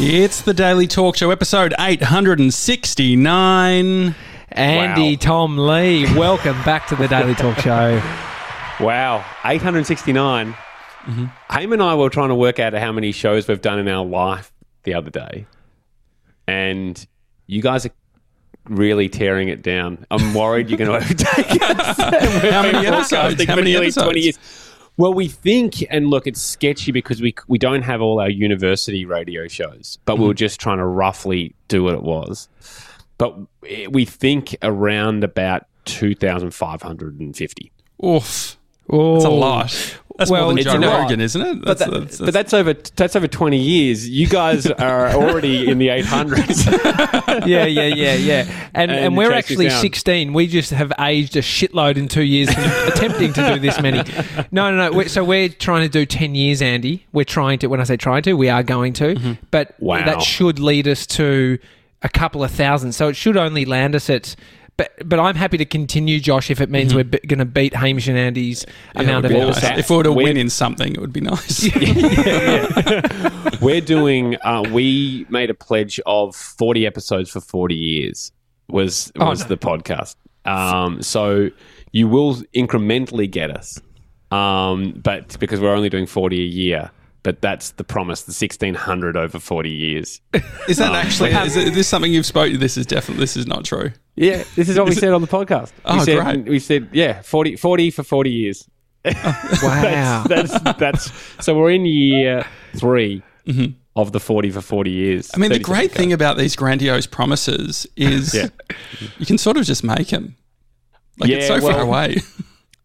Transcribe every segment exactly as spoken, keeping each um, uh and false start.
It's the Daily Talk Show, episode eight hundred sixty-nine. Andy, wow. Tom Lee, welcome back to the Daily Talk Show. Wow, eight hundred sixty-nine. Mm-hmm. Haim and I were trying to work out how many shows we've done in our life the other day. And you guys are really tearing it down. I'm worried you're going to overtake us. How many episodes? How many episodes? twenty years. Well, we think, and look, it's sketchy because we we don't have all our university radio shows, but mm. we were just trying to roughly do what it was. But we think around about two thousand five hundred fifty. Oof. Oh. That's a lot. That's well, more than Joe Rogan, isn't it? That's, but, that, that's, that's, but that's over that's over twenty years. You guys are already in the eight hundreds. yeah, yeah, yeah, yeah. And, and, and we're actually sixteen. We just have aged a shitload in two years from attempting to do this many. No, no, no. We're, so we're trying to do ten years, Andy. We're trying to, when I say trying to, we are going to. Mm-hmm. But wow. that should lead us to a couple of thousand. So it should only land us at... But but I'm happy to continue, Josh, if it means mm-hmm. we're be- going to beat Hamish and Andy's yeah, amount of episodes. Nice. If we were to we're win in something, it would be nice. yeah, yeah, yeah. We're doing... Uh, we made a pledge of forty episodes for forty years was was oh, no. the podcast. Um, so you will incrementally get us, um, but because we're only doing forty a year. But that's the promise, the sixteen hundred over forty years. Is that um, actually, is, it, is this something you've spoken, this is definitely, this is not true. Yeah, this is what is we it, said on the podcast. We oh, said, great. We said, yeah, forty, forty for forty years. Oh, wow. that's, that's, that's, so we're in year three mm-hmm. of the forty for forty years. I mean, the great thing about these grandiose promises is yeah. you can sort of just make them. Like yeah, it's so well, far away.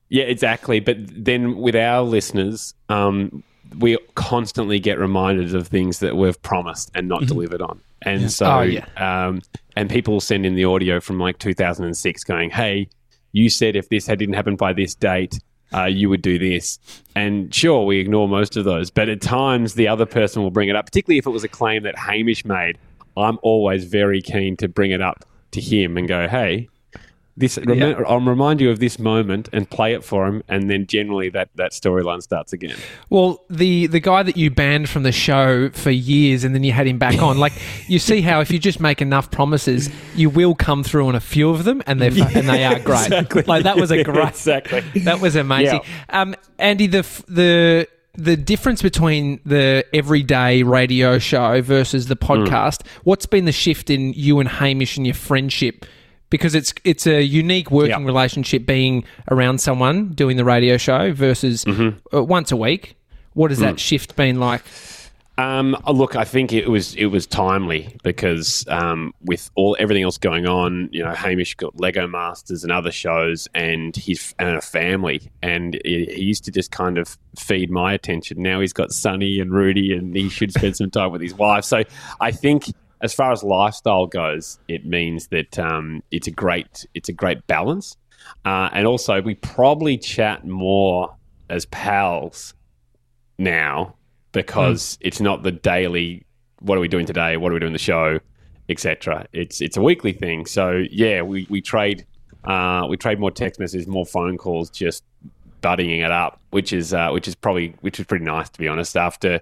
Yeah, exactly. But then with our listeners, um, we constantly get reminded of things that we've promised and not mm-hmm. delivered on. And yeah. so, oh, yeah. um, and people send in the audio from like two thousand six going, hey, you said if this had didn't happen by this date, uh, you would do this. And sure, we ignore most of those. But at times, the other person will bring it up, particularly if it was a claim that Hamish made. I'm always very keen to bring it up to him and go, hey, this rem- yeah. I'll remind you of this moment and play it for him, and then generally that, that storyline starts again. Well, the, the guy that you banned from the show for years and then you had him back on, like you see how if you just make enough promises, you will come through on a few of them, and they're yeah, and they are great. Exactly. Like that was a great, exactly. That was amazing. Yeah. Um, Andy, the the the difference between the everyday radio show versus the podcast. Mm. What's been the shift in you and Hamish and your friendship? Because it's it's a unique working yep. relationship being around someone doing the radio show versus mm-hmm. once a week. What has mm. that shift been like? Um, look, I think it was it was timely because um, with all everything else going on, you know, Hamish got Lego Masters and other shows, and his and a family, and he used to just kind of feed my attention. Now he's got Sonny and Rudy, and he should spend some time with his wife. So I think. As far as lifestyle goes, it means that um, it's a great it's a great balance, uh, and also we probably chat more as pals now because mm. it's not the daily. What are we doing today? What are we doing the show, et cetera. It's it's a weekly thing. So yeah, we we trade uh, we trade more text messages, more phone calls, just buddying it up, which is uh, which is probably which is pretty nice to be honest. After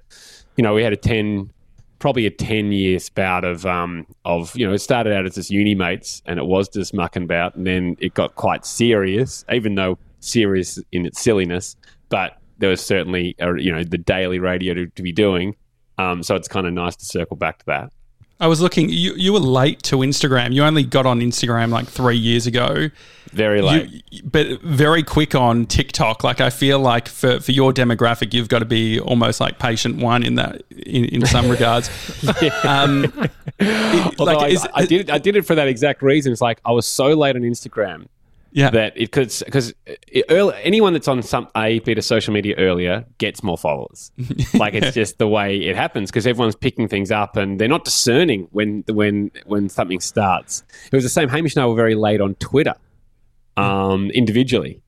you know we had a ten. Probably a ten-year spout of, um, of you know, it started out as just uni mates and it was just mucking about, and then it got quite serious, even though serious in its silliness, but there was certainly, a, you know, the daily radio to, to be doing. Um, so it's kind of nice to circle back to that. I was looking, you, you were late to Instagram. You only got on Instagram like three years ago. Very late. You, but very quick on TikTok. Like I feel like for, for your demographic, you've got to be almost like patient one in that in, in some regards. yeah. um, it, like, I, is, I, did, I did it for that exact reason. It's like I was so late on Instagram yeah. that it could, because anyone that's on some a bit of social media earlier gets more followers. Like it's just the way it happens because everyone's picking things up and they're not discerning when when when something starts. It was the same. Hamish and I were very late on Twitter. Um, individually,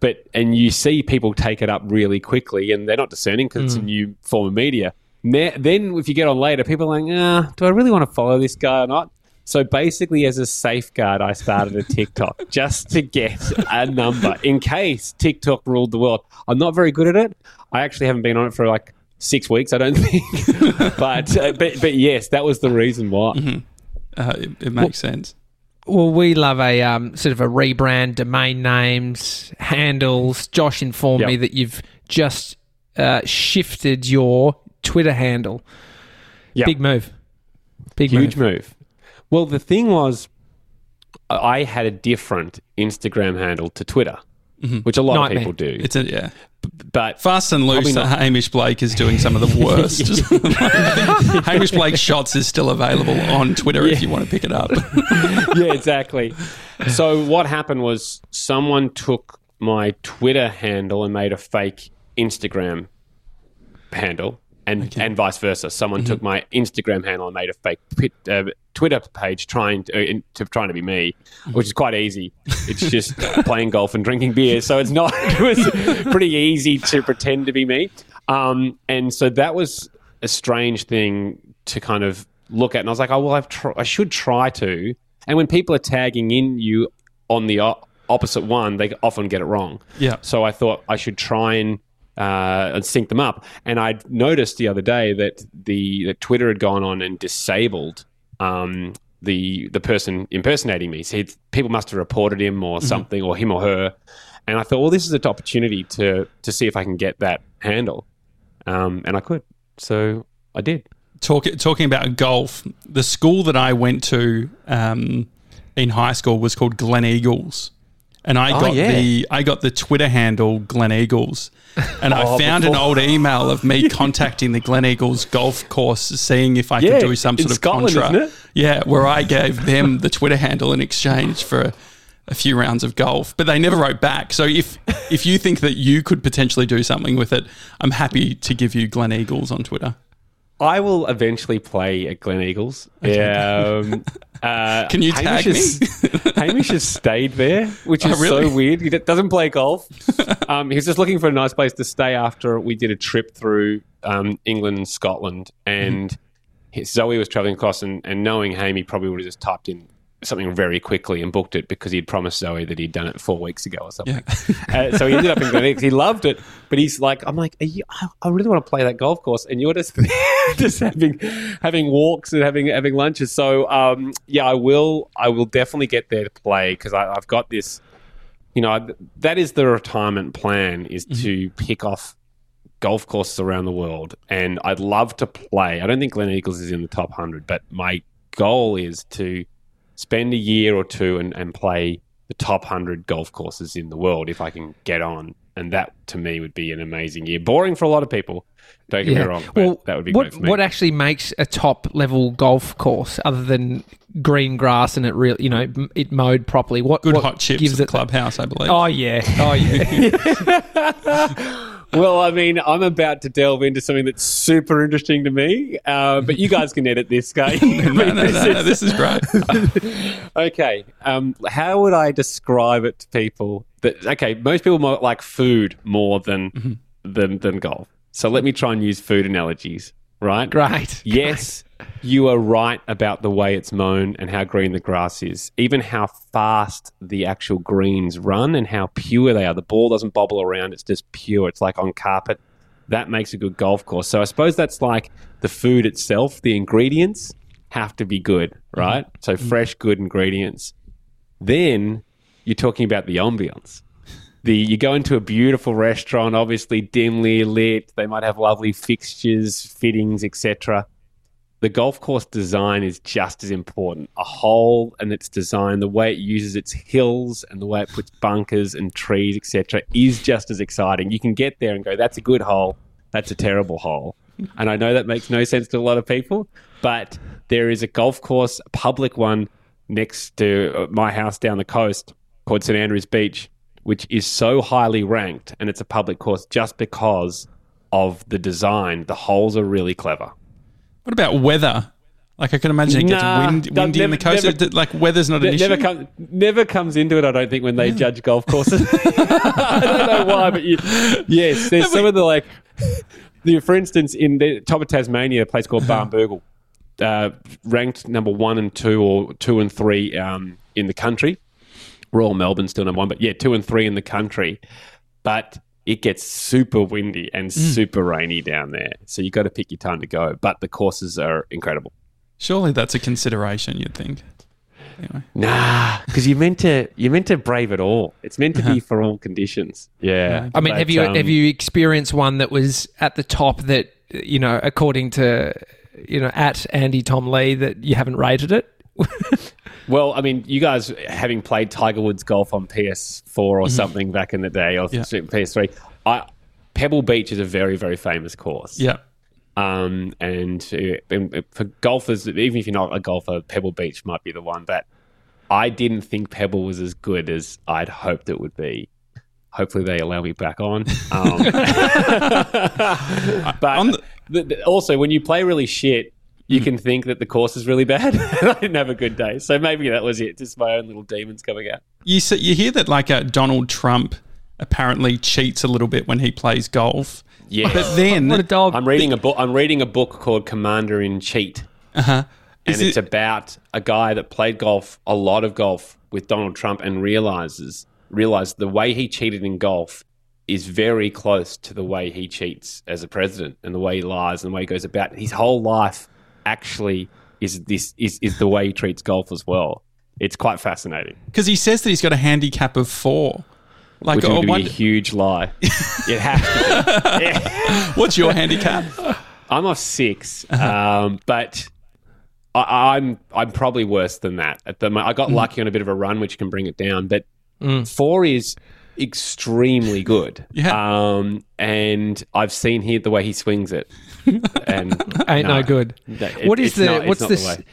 but and you see people take it up really quickly, and they're not discerning because mm. it's a new form of media. Ne- then, if you get on later, people are like, ah, do I really want to follow this guy or not? So basically, as a safeguard, I started a TikTok just to get a number in case TikTok ruled the world. I'm not very good at it. I actually haven't been on it for like six weeks, I don't think. but, uh, but but yes, that was the reason why. Mm-hmm. Uh, it, it makes well, sense. Well, we love a um, sort of a rebrand, domain names, handles. Josh informed yep. me that you've just uh, shifted your Twitter handle. Yep. Big move. Big Huge move. move. Well, the thing was, I had a different Instagram handle to Twitter, mm-hmm. which a lot Nightmare. of people do. It's a, yeah. But fast and loose, Hamish Blake is doing some of the worst. Hamish Blake Shots is still available on Twitter yeah. if you want to pick it up. Yeah, exactly. So what happened was someone took my Twitter handle and made a fake Instagram handle and, okay. and vice versa. Someone mm-hmm. took my Instagram handle and made a fake uh, Twitter page trying to, uh, to trying to be me, which is quite easy. It's just playing golf and drinking beer, so it's not. It was pretty easy to pretend to be me, um, and so that was a strange thing to kind of look at. And I was like, oh well, I've tr- I should try to. And when people are tagging in you on the o- opposite one, they often get it wrong. Yeah. So I thought I should try and. Uh, and sync them up. And I noticed the other day that the that Twitter had gone on and disabled um, the the person impersonating me. So people must have reported him or something, mm-hmm. or him or her. And I thought, well, this is an opportunity to to see if I can get that handle. Um, and I could. So I did. Talk, talking about golf, the school that I went to um, in high school was called Gleneagles. And I oh, got yeah. the I got the Twitter handle Gleneagles, and I oh, found before. an old email of me contacting the Gleneagles golf course, seeing if I yeah, could do some sort of Scotland, contra. Isn't it? Yeah, where I gave them the Twitter handle in exchange for a, a few rounds of golf, but they never wrote back. So if if you think that you could potentially do something with it, I'm happy to give you Gleneagles on Twitter. I will eventually play at Gleneagles. Okay. Yeah. Um, uh, Can you tag Hamish me? Has, Hamish has stayed there, which is oh, really? so weird. He doesn't play golf. um, he was just looking for a nice place to stay after we did a trip through um, England and Scotland. And mm-hmm. Zoe was travelling across, and, and knowing Hamish, he probably would have just typed in something very quickly and booked it because he'd promised Zoe that he'd done it four weeks ago or something. Yeah. uh, so he ended up in Gleneagles. He loved it, but he's like, I'm like, Are you, I, I really want to play that golf course, and you're just just having having walks and having having lunches. So um, yeah, I will I will definitely get there to play because I've got this. You know, I, that is the retirement plan: is mm-hmm. to pick off golf courses around the world, and I'd love to play. I don't think Gleneagles is in the top hundred, but my goal is to spend a year or two and, and play the top one hundred golf courses in the world if I can get on. And that, to me, would be an amazing year. Boring for a lot of people, don't get yeah. me wrong, but well, that would be what, great for me. What actually makes a top-level golf course other than green grass and it real, you know, it mowed properly? What Good what hot chips gives at the clubhouse, that? I believe. Oh, yeah. Oh, yeah. Well, I mean, I'm about to delve into something that's super interesting to me, uh, but you guys can edit this, guys. no, no, no, no, this is great. Okay. Um, how would I describe it to people? That Okay, most people might like food more than, mm-hmm. than, than golf. So let me try and use food analogies, right? Great. Yes, great. You are right about the way it's mown and how green the grass is, even how fast the actual greens run and how pure they are. The ball doesn't bobble around. It's just pure. It's like on carpet. That makes a good golf course. So I suppose that's like the food itself. The ingredients have to be good, right? Mm-hmm. So fresh, good ingredients. Then you're talking about the ambience. The, you go into a beautiful restaurant, obviously dimly lit. They might have lovely fixtures, fittings, et cetera. The golf course design is just as important. A hole and its design, the way it uses its hills and the way it puts bunkers and trees, et cetera, is just as exciting. You can get there and go, that's a good hole, that's a terrible hole. And I know that makes no sense to a lot of people, but there is a golf course, a public one, next to my house down the coast called Saint Andrews Beach, which is so highly ranked, and it's a public course just because of the design. The holes are really clever. What about weather? Like, I can imagine it gets nah, wind, windy never, in the coast. Never, like, weather's not an never issue. Come, never comes into it, I don't think, when they yeah. judge golf courses. I don't know why, but you, yes, there's some of the, like, the, for instance, in the top of Tasmania, a place called Barn Burgle, uh, ranked number one and two or two and three um, in the country. Royal Melbourne's still number one, but yeah, two and three in the country. But it gets super windy and mm. super rainy down there. So you got to pick your time to go. But the courses are incredible. Surely that's a consideration, you'd think. Anyway. Nah, because you're meant to you're meant to brave it all. It's meant to uh-huh. be for all conditions. Yeah. yeah. I mean, but, have you um, have you experienced one that was at the top that, you know, according to, you know, at Andy Tom Lee, that you haven't rated it? Well, I mean, you guys having played Tiger Woods Golf on P S four or mm-hmm. something back in the day, or yeah. P S three, I, Pebble Beach is a very, very famous course. Yeah. Um, and for golfers, even if you're not a golfer, Pebble Beach might be the one. That I didn't think Pebble was as good as I'd hoped it would be. Hopefully, they allow me back on. Um, but the- also, when you play really shit, you mm. can think that the course is really bad. I didn't have a good day. So maybe that was it, just my own little demons coming out. You see, you hear that like uh, Donald Trump apparently cheats a little bit when he plays golf. Yeah, but then what a dog. I'm reading a book. I'm reading a book called Commander in Cheat, uh-huh. and it- it's about a guy that played golf, a lot of golf, with Donald Trump, and realizes realized the way he cheated in golf is very close to the way he cheats as a president, and the way he lies, and the way he goes about it. His whole life actually is this is is the way he treats golf as well. It's quite fascinating because he says that he's got a handicap of four. Like, which would be one... a huge lie. It has to be. Yeah. What's your handicap? I'm off six, uh-huh. um, but I, I'm I'm probably worse than that. At the moment, I got mm. lucky on a bit of a run, which can bring it down. But mm. four is extremely good. Yeah. Um, and I've seen here the way he swings it, and ain't no, no good. That, it, what is the not, what's this? The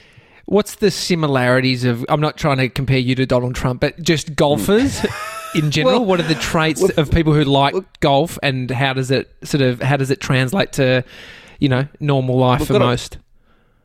what's the similarities of? I'm not trying to compare you to Donald Trump, but just golfers. Mm. In general, well, what are the traits well, of people who like well, golf, and how does it sort of how does it translate to, you know, normal life for most?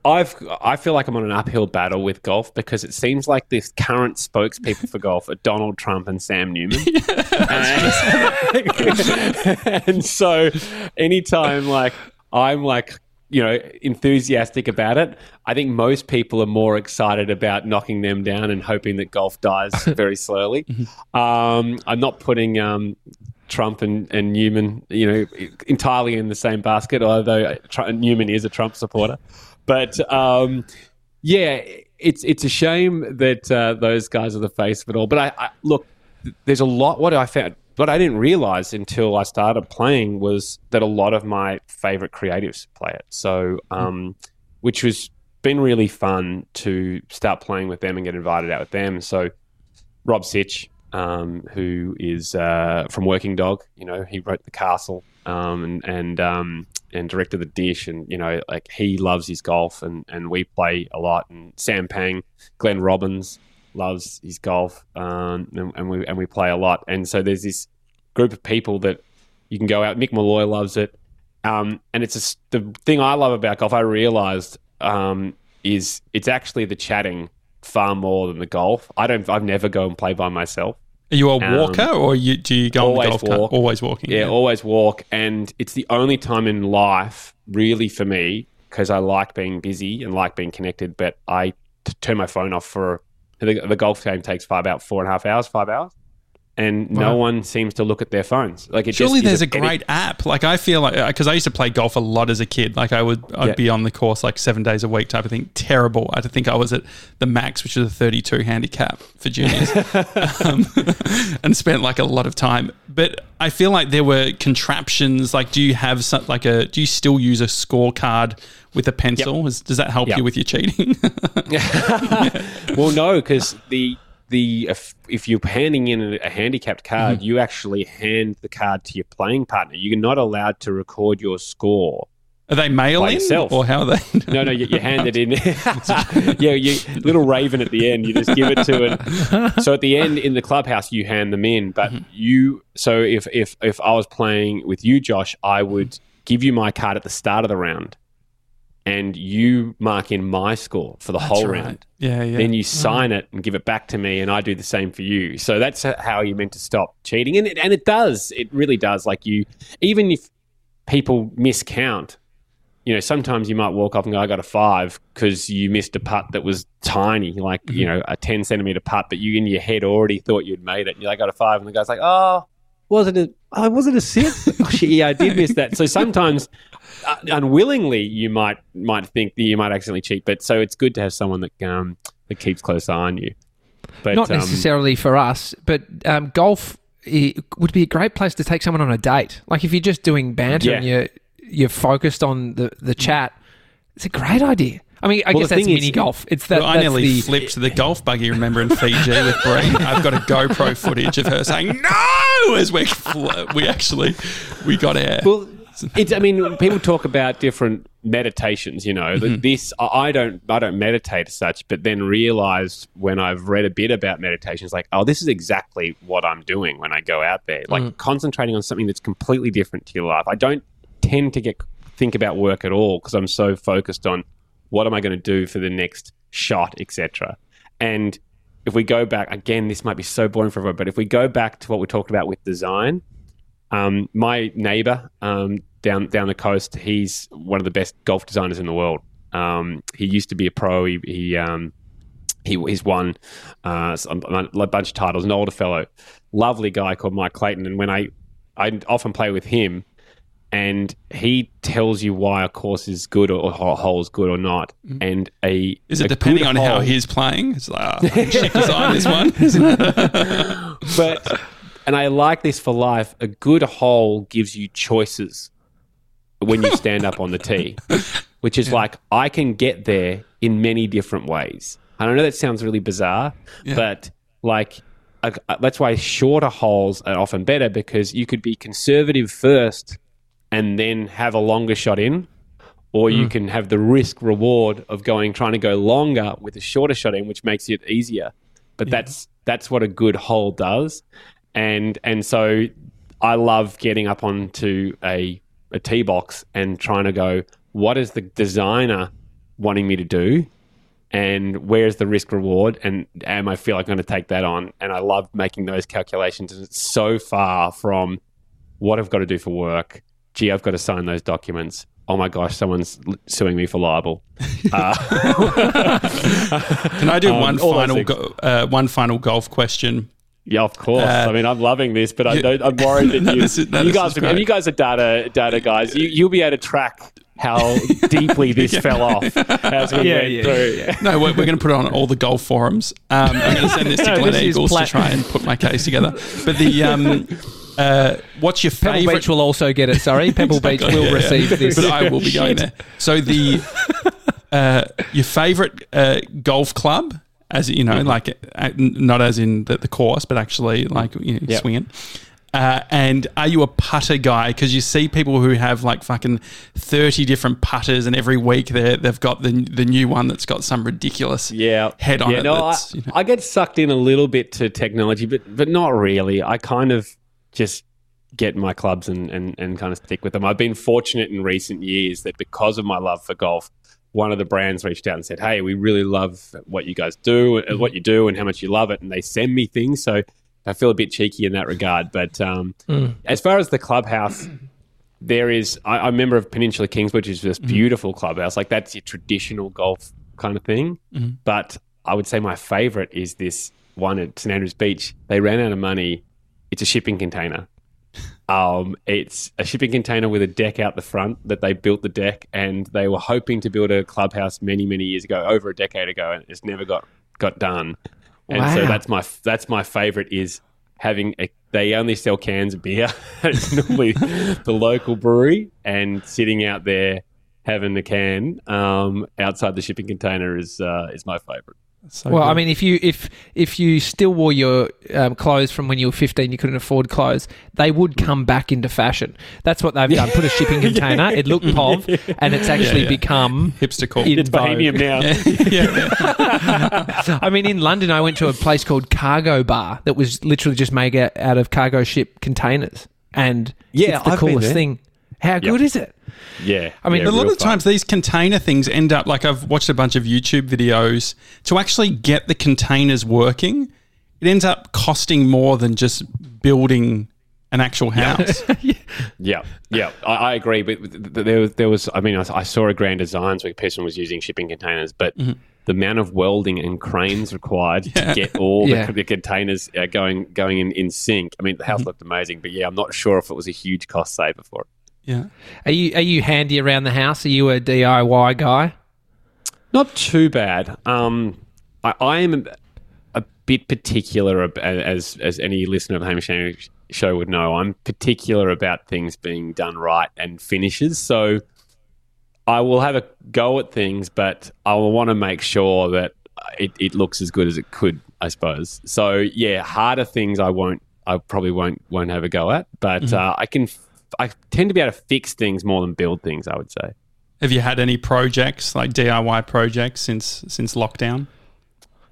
A, I've I feel like I'm on an uphill battle with golf because it seems like the current spokespeople for golf are Donald Trump and Sam Newman, yeah, and, and so anytime like I'm like. you know, enthusiastic about it. I think most people are more excited about knocking them down and hoping that golf dies very slowly. um, I'm not putting um, Trump and, and Newman, you know, entirely in the same basket, although Tr- Newman is a Trump supporter. But, um, yeah, it's it's a shame that uh, those guys are the face of it all. But, I, I look, there's a lot. What I found... What I didn't realize until I started playing was that a lot of my favorite creatives play it. So, um, which has been really fun to start playing with them and get invited out with them. So, Rob Sitch, um, who is uh, from Working Dog, you know, he wrote The Castle um, and and, um, and directed The Dish, and you know, like he loves his golf, and, and we play a lot. And Sam Pang, Glenn Robbins. Loves his golf, um, and, and we and we play a lot. And so there's this group of people that you can go out. Mick Malloy loves it, um, and it's a, the thing I love about golf. I realised um, is it's actually the chatting far more than the golf. I don't. I've never go and play by myself. Are you a walker, um, or you, do you go on the golf cart? Always walking. Yeah, yeah, always walk. And it's the only time in life, really, for me, because I like being busy and like being connected. But I t- turn my phone off for. The, the golf game takes five, about four and a half hours, five hours, and wow. no one seems to look at their phones. Like, it surely just there's a, a great it, app. Like, I feel like because I used to play golf a lot as a kid. Like, I would I'd yeah. be on the course like seven days a week type of thing. Terrible. I think I was at the max, which is a thirty-two handicap for juniors, um, and spent like a lot of time. But I feel like there were contraptions. Like, do you have some, like a? Do you still use a scorecard? With a pencil, yep. Does that help yep. you with your cheating? Well, no, because the the if, if you're handing in a handicapped card, mm-hmm. you actually hand the card to your playing partner. You're not allowed to record your score. Are they mail in yourself? Or how are they? No, no, you, you hand it in. Yeah, you little raven at the end. You just give it to it. So at the end in the clubhouse, you hand them in. But mm-hmm. you, so if if if I was playing with you, Josh, I would give you my card at the start of the round. And you mark in my score for the that's whole right. round. Yeah, yeah. Then you sign right. it and give it back to me, and I do the same for you. So that's how you're meant to stop cheating, and it and it does. It really does. Like you, even if people miscount, you know, sometimes you might walk up and go, "I got a five," because you missed a putt that was tiny, like mm-hmm. you know, a ten centimeter putt, but you in your head already thought you'd made it. And you're like, "I got a five," and the guy's like, "Oh, wasn't a, I wasn't a Sith. Gosh, yeah, I did miss that. So sometimes, uh, unwillingly, you might might think that you might accidentally cheat. But so it's good to have someone that um, that keeps close eye on you. But, Not necessarily um, for us, but um, golf it would be a great place to take someone on a date. Like if you're just doing banter yeah. and you're you're focused on the, the chat, it's a great idea. I mean, I well, guess that's mini is, golf. It's that. Well, I nearly the, flipped the golf buggy. Remember in Fiji with Bree, I've got a GoPro footage of her saying "no" as we we actually we got air. Well, it's. I mean, people talk about different meditations. You know, mm-hmm. this I don't. I don't meditate as such, but then realised when I've read a bit about meditations, like, oh, this is exactly what I'm doing when I go out there, like mm. concentrating on something that's completely different to your life. I don't tend to get think about work at all because I'm so focused on. What am I going to do for the next shot, et cetera? And if we go back, again, this might be so boring for everyone, but if we go back to what we talked about with design, um, my neighbour um, down down the coast, he's one of the best golf designers in the world. Um, he used to be a pro. He he um, he he's won uh, a bunch of titles. An older fellow, lovely guy called Mike Clayton. And when I I often play with him. And he tells you why a course is good or, or a hole is good or not. And a is it a depending on hole, how he's playing? It's like, oh, I should design this one. But and I like this for life. A good hole gives you choices when you stand up on the tee, which is yeah. like I can get there in many different ways. And I know that sounds really bizarre, yeah. but like I, I, that's why shorter holes are often better because you could be conservative first. And then have a longer shot in, or you mm. can have the risk reward of going trying to go longer with a shorter shot in, which makes it easier. But yeah. that's that's what a good hole does, and and so I love getting up onto a a tee box and trying to go, what is the designer wanting me to do, and where's the risk reward, and am I feel like I'm going to take that on? And I love making those calculations, and it's so far from what I've got to do for work. Gee, I've got to sign those documents. Oh my gosh, someone's suing me for libel. Uh, Can I do um, one final go- uh, one final golf question? Yeah, of course. Uh, I mean, I'm loving this, but I yeah, don't, I'm worried that no, you, this is, no, you guys, are, you guys are data data guys. You, you'll be able to track how deeply this yeah. fell off as we yeah, went yeah, through. Yeah. No, we're, we're going to put it on all the golf forums. Um, I'm going to send this to no, Gleneagles plat- to try and put my case together. But the. Um, Uh, what's your favourite? Pebble Beach will also get it. Sorry, Pebble exactly, Beach will yeah, receive yeah. this, but I will be going there. So the uh, your favourite uh, golf club, as you know, mm-hmm. like uh, not as in the, the course, but actually like you know, yep. swinging. Uh, and are you a putter guy? Because you see people who have like fucking thirty different putters, and every week they they've got the the new one that's got some ridiculous yeah. head on yeah, it. No, I, you know. I get sucked in a little bit to technology, but but not really. I kind of. Just get my clubs and, and, and kind of stick with them. I've been fortunate in recent years that because of my love for golf, one of the brands reached out and said, hey, we really love what you guys do, mm-hmm. what you do and how much you love it. And they send me things. So I feel a bit cheeky in that regard. But um, mm. as far as the clubhouse, there is, I, I'm a member of Peninsula Kings, which is this mm-hmm. beautiful clubhouse. Like that's your traditional golf kind of thing. Mm-hmm. But I would say my favorite is this one at Saint Andrews Beach. They ran out of money. It's a shipping container. Um, it's a shipping container with a deck out the front that they built the deck and they were hoping to build a clubhouse many, many years ago, over a decade ago, and it's never got, got done. And wow. so that's my that's my favourite is having a – they only sell cans of beer. It's normally the local brewery and sitting out there having a can um, outside the shipping container is uh, is my favourite. So well, good. I mean, if you if if you still wore your um, clothes from when you were fifteen, you couldn't afford clothes, they would come back into fashion. That's what they've yeah. done. Put a shipping container, yeah. it looked pov, and it's actually yeah, yeah. become... Hipster cool. It's Bohemian now. Yeah. yeah. I mean, in London, I went to a place called Cargo Bar that was literally just made out of cargo ship containers. And yeah, it's the I've coolest thing. How yep. good is it? Yeah. I mean, yeah, a lot of fun. Times these container things end up, like I've watched a bunch of YouTube videos, to actually get the containers working, it ends up costing more than just building an actual house. yeah. yeah. Yeah. I, I agree. But there was, there was I mean, I, I saw a Grand Designs where a person was using shipping containers, but mm-hmm. the amount of welding and cranes required yeah. to get all yeah. the, the containers uh, going going in, in sync. I mean, the house mm-hmm. looked amazing, but yeah, I'm not sure if it was a huge cost saver for it. Yeah. Are you are you handy around the house? Are you a D I Y guy? Not too bad. Um, I, I am a bit particular, as as any listener of the Hamish and Andy show would know. I'm particular about things being done right and finishes. So I will have a go at things, but I will want to make sure that it, it looks as good as it could, I suppose. So yeah, harder things I won't, I probably won't won't have a go at, but mm-hmm. uh, I can, I tend to be able to fix things more than build things, I would say. Have you had any projects, like D I Y projects since since lockdown?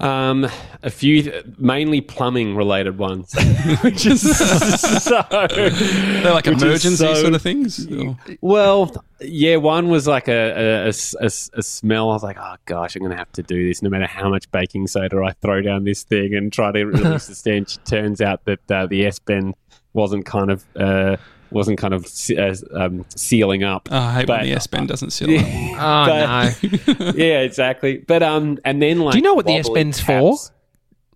Um, a few, th- mainly plumbing related ones, which is so they're like emergency so, sort of things. Or? Well, yeah, one was like a a, a, a a smell. I was like, oh gosh, I'm going to have to do this. No matter how much baking soda I throw down this thing and try to release the stench, it turns out that uh, the S bend wasn't kind of. Uh, Wasn't kind of uh, um, sealing up. Oh, I hate but, when the S bend doesn't seal yeah, up. Oh but, no! Yeah, exactly. But um, and then like, do you know what the S bend's for? Do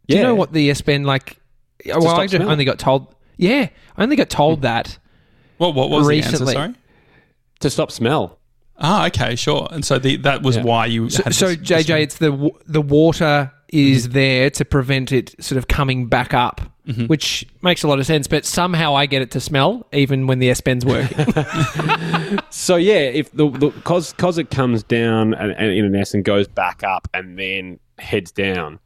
yeah. you know what the S bend like? It's well, I just only got told. Yeah, I only got told that. Well, what was recently. the answer? Sorry, to stop smell. Ah, okay, sure. And so the, that was yeah. why you. So, had so J J, smell. It's the the water is mm-hmm. there to prevent it sort of coming back up. Mm-hmm. Which makes a lot of sense, but somehow I get it to smell even when the S-Ben's working. So, yeah, if the, the cause, cause it comes down and, and in an S and goes back up and then heads down,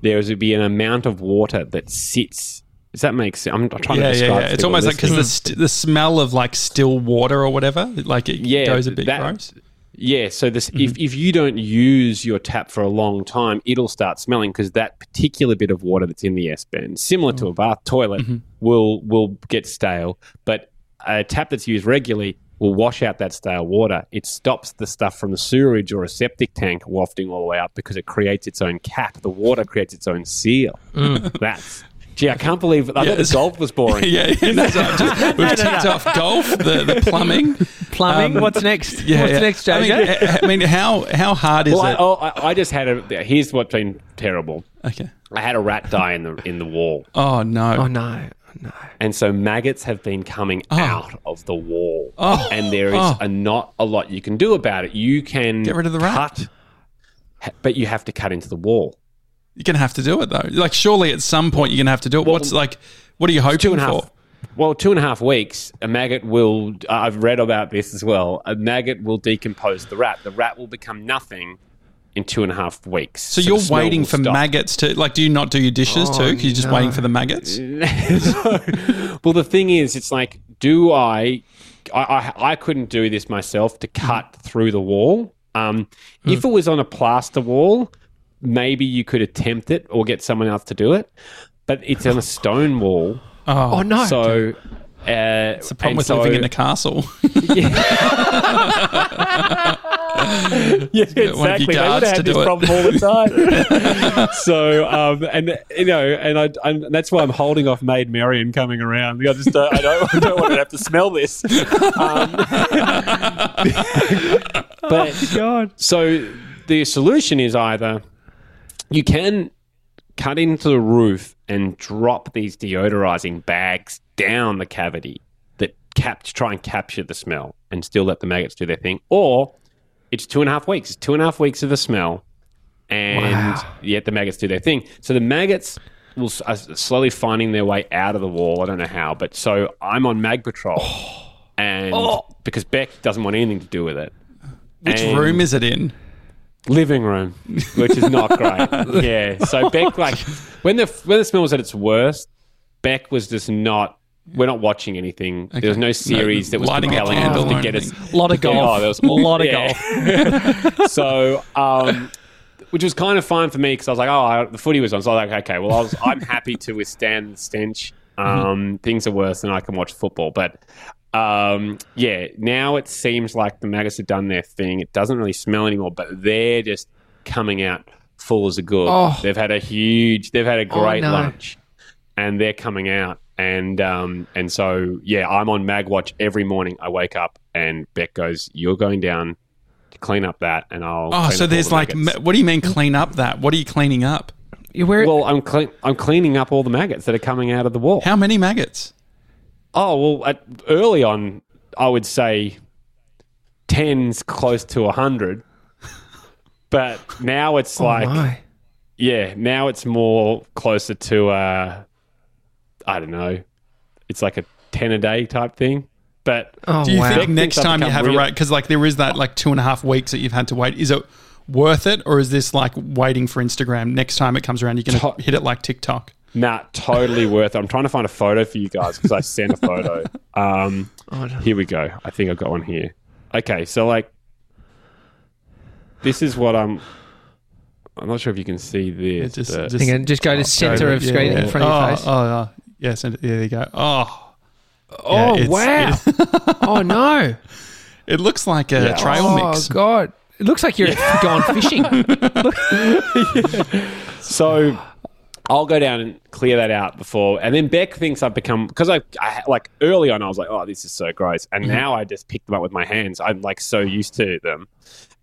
there would be an amount of water that sits. Does that make sense? I'm trying yeah, to describe yeah, yeah. It's almost like because the, st- the smell of like still water or whatever, like it yeah, goes a bit that, gross. Yeah, so this mm-hmm. if, if you don't use your tap for a long time, it'll start smelling because that particular bit of water that's in the S-bend, similar oh. to a bath toilet, mm-hmm. will will get stale. But a tap that's used regularly will wash out that stale water. It stops the stuff from the sewerage or a septic tank wafting all the way up because it creates its own cap. The water creates its own seal. Mm. That's... Gee, I can't believe I yeah, thought the golf was boring. Yeah, yeah. No, just, we've ticked off golf, the, the plumbing. Plumbing? Um, what's next? Yeah, what's yeah. next, J J? I mean, I mean, how how hard is well, it? I, oh, I just had a... Here's what's been terrible. Okay. I had a rat die in the in the wall. Oh, no. Oh, no. Oh, no. And so maggots have been coming oh. out of the wall. Oh. And there is oh. a, not a lot you can do about it. You can... Get rid of the rat. Cut, but you have to cut into the wall. You're going to have to do it, though. Like, surely at some point you're going to have to do it. Well, What's like, what are you hoping two and a half, for? Well, two and a half weeks, a maggot will, I've read about this as well, a maggot will decompose the rat. The rat will become nothing in two and a half weeks. So, so you're waiting for stop. maggots to, like, do you not do your dishes oh, too? Because you're just no. waiting for the maggots? so, well, the thing is, it's like, do I, I, I, I couldn't do this myself to cut mm. through the wall. Um, mm. If it was on a plaster wall, maybe you could attempt it or get someone else to do it, but it's on a stone wall. Oh, oh no. So, uh, it's the problem with so, living in a castle. Yeah, yeah exactly. One of your guards they would have to this problem all the time. so, um, and, you know, and I, I'm, that's why I'm holding off Maid Marian coming around. I just don't, I don't, I don't want to have to smell this. Um, but, oh, God. So, the solution is either... You can cut into the roof and drop these deodorizing bags down the cavity that cap- try and capture the smell and still let the maggots do their thing. Or it's two and a half weeks. It's two and a half weeks of a smell and wow. yet the maggots do their thing. So the maggots will are slowly finding their way out of the wall. I don't know how, but so I'm on mag patrol oh. and oh. because Beck doesn't want anything to do with it. Which and room is it in? Living room, which is not great. Yeah. So Beck, like, when the when the smell was at its worst, Beck was just not. We're not watching anything. Okay. There was no series no, that was compelling enough to get anything. us. A lot of golf. Oh, there was a lot of yeah. golf. so, um, which was kind of fine for me because I was like, oh, I, the footy was on. So I was like, okay, well, I was, I'm happy to withstand the stench. Um, mm-hmm. Things are worse, and I can watch football, but. Um, yeah, now it seems like the maggots have done their thing. It doesn't really smell anymore, but they're just coming out full as a gourd. Oh. They've had a huge, they've had a great oh, no. lunch and they're coming out. And um, and so, yeah, I'm on mag watch every morning. I wake up and Beck goes, you're going down clean up that, and I'll. Oh, so there's like, ma- what do you mean clean up that? What are you cleaning up? You wear. Well, I'm clean. I'm cleaning up all the maggots that are coming out of the wall. How many maggots? Oh well, at, early on, I would say tens, close to a hundred. But now it's oh like, my. yeah, now it's more closer to, uh, I don't know, it's like a ten a day type thing. But oh, do you wow. think next time you have real- a rate, because like there is that like two and a half weeks that you've had to wait. Is it worth it, or is this like waiting for Instagram? Next time it comes around, you're going to to- hit it like TikTok. Nah, totally worth it. I'm trying to find a photo for you guys because I sent a photo. Um, oh, no. Here we go. I think I've got one here. Okay, so like. This is what I'm... I'm not sure if you can see this. Yeah, just, but, just, on, just go to oh, center go, of screen yeah, yeah. in front oh, of your face. Oh, oh, yeah. Center, yeah, there you go. Oh. Oh, yeah, wow. Oh, no. It looks like a yeah. trail oh, mix. Oh, God. It looks like you're yeah. going fishing. yeah. So, I'll go down and clear that out before... And then Beck thinks I've become... Because, I, I like, early on, I was like, oh, this is so gross. And mm-hmm. now I just pick them up with my hands. I'm, like, so used to them.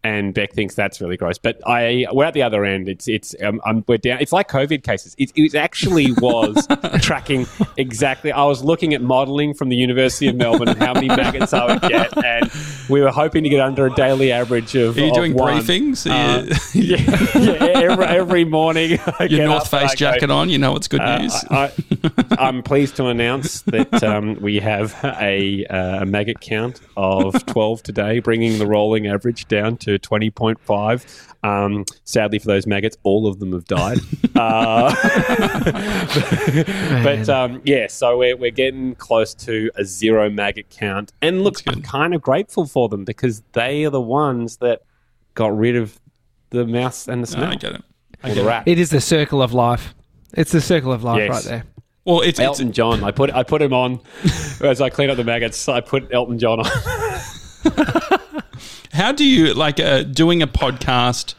And Beck thinks that's really gross, but I we're at the other end. It's it's um, I'm, we're down. It's like COVID cases. It, it actually was tracking exactly. I was looking at modelling from the University of Melbourne and how many maggots I would get, and we were hoping to get under a daily average of. Are you of doing one. briefings? Uh, yeah, yeah. Every, every morning, I your get North up, Face I jacket go, on. You know it's good uh, news. I, I, I'm pleased to announce that um, we have a, uh, a maggot count of twelve today, bringing the rolling average down to. To twenty point five. Um, sadly for those maggots, all of them have died. uh, but um, yeah, so we're, we're getting close to a zero maggot count. And look, I'm kind of grateful for them because they are the ones that got rid of the mouse and the snake. No, I get it. I get it. It is the circle of life. It's the circle of life yes. right there. Well, it's Elton it's, John. I put I put him on as I clean up the maggots. I put Elton John on. How do you, like, uh, doing a podcast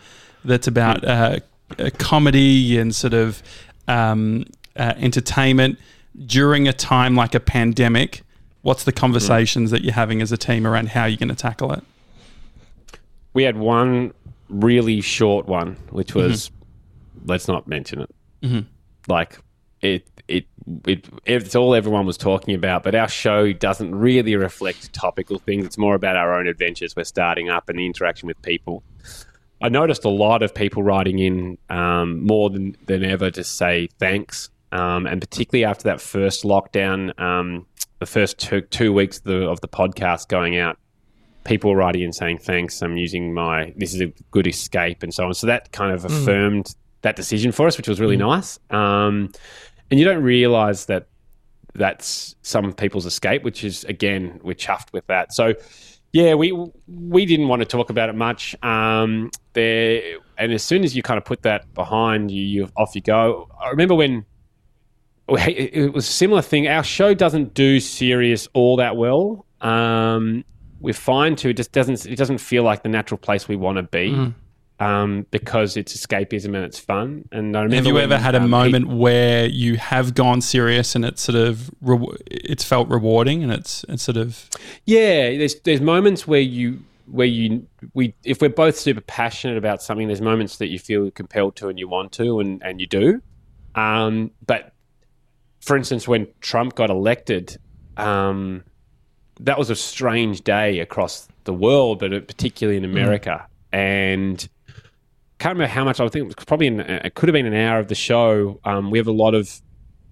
that's about uh, comedy and sort of um, uh, entertainment during a time like a pandemic, what's the conversations that you're having as a team around how you're going to tackle it? We had one really short one, which was, mm-hmm. let's not mention it. Mm-hmm. Like, it, it, it, it's all everyone was talking about, but our show doesn't really reflect topical things. It's more about our own adventures. We're starting up and the interaction with people. I noticed a lot of people writing in um, more than, than ever to say thanks. Um, and particularly after that first lockdown, um, the first two, two weeks of the, of the podcast going out, people were writing in saying thanks. I'm using my, this is a good escape and so on. So that kind of affirmed mm. that decision for us, which was really mm. nice. Um, And you don't realise that that's some people's escape, which is, again, we're chuffed with that. So, yeah, we we didn't want to talk about it much. Um, there, and as soon as you kind of put that behind you, you off you go. I remember when it was a similar thing. Our show doesn't do serious all that well. Um, we're fine to. It just doesn't. It doesn't feel like the natural place we want to be. Mm. Um, because it's escapism and it's fun. And I remember have you when, ever had um, a moment he, where you have gone serious and it's sort of re- it's felt rewarding and it's it's sort of yeah. There's there's moments where you where you we if we're both super passionate about something, there's moments that you feel compelled to and you want to and and you do. Um, but for instance, when Trump got elected, um, that was a strange day across the world, but particularly in America mm. and. Can't remember how much. I think it was probably an, it could have been an hour of the show. Um, we have a lot of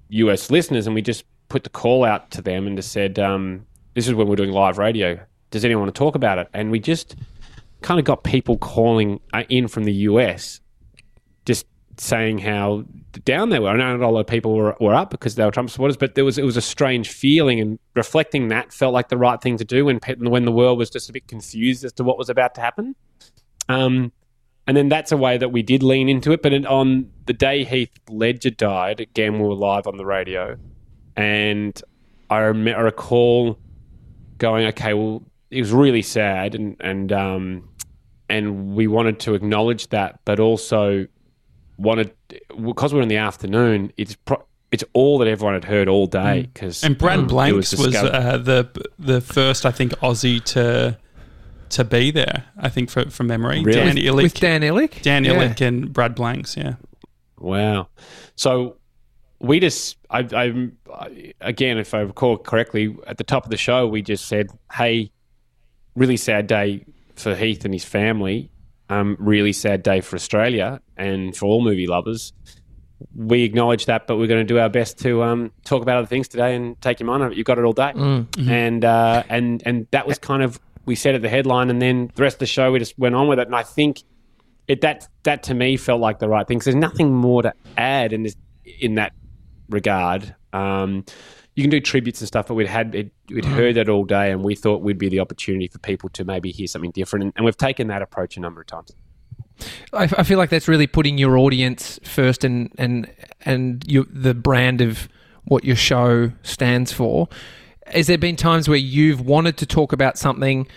U S listeners, and we just put the call out to them and just said, um, "This is when we're doing live radio. Does anyone want to talk about it?" And we just kind of got people calling in from the U S, just saying how down they were. I know a lot of people were, were up because they were Trump supporters, but there was it was a strange feeling, and reflecting that felt like the right thing to do when when the world was just a bit confused as to what was about to happen. Um. And then that's a way that we did lean into it. But on the day Heath Ledger died, again, we were live on the radio. And I, rem- I recall going, okay, well, it was really sad. And and um, and we wanted to acknowledge that, but also wanted, because we were in the afternoon, it's pro- it's all that everyone had heard all day. Cause, and Brad um, Blanks was, was uh, the the first, I think, Aussie to to be there, I think, for, from memory. Really? Dan Illich. With Dan Illich? Dan Illich yeah. and Brad Blanks, yeah. Wow. So we just, I, I, again, if I recall correctly, at the top of the show, we just said, hey, really sad day for Heath and his family, um, really sad day for Australia and for all movie lovers. We acknowledge that, but we're going to do our best to um, talk about other things today and take your mind on it. You've got it all day. Mm-hmm. And uh, and and that was kind of, we said at the headline, and then the rest of the show we just went on with it. And I think it that that to me felt like the right thing, because there's nothing more to add in this, in that regard. Um, you can do tributes and stuff, but we'd had it, we'd heard that all day, and we thought we'd be the opportunity for people to maybe hear something different. And, and we've taken that approach a number of times. I, I feel like that's really putting your audience first, and and and your, the brand of what your show stands for. Has there been times where you've wanted to talk about something,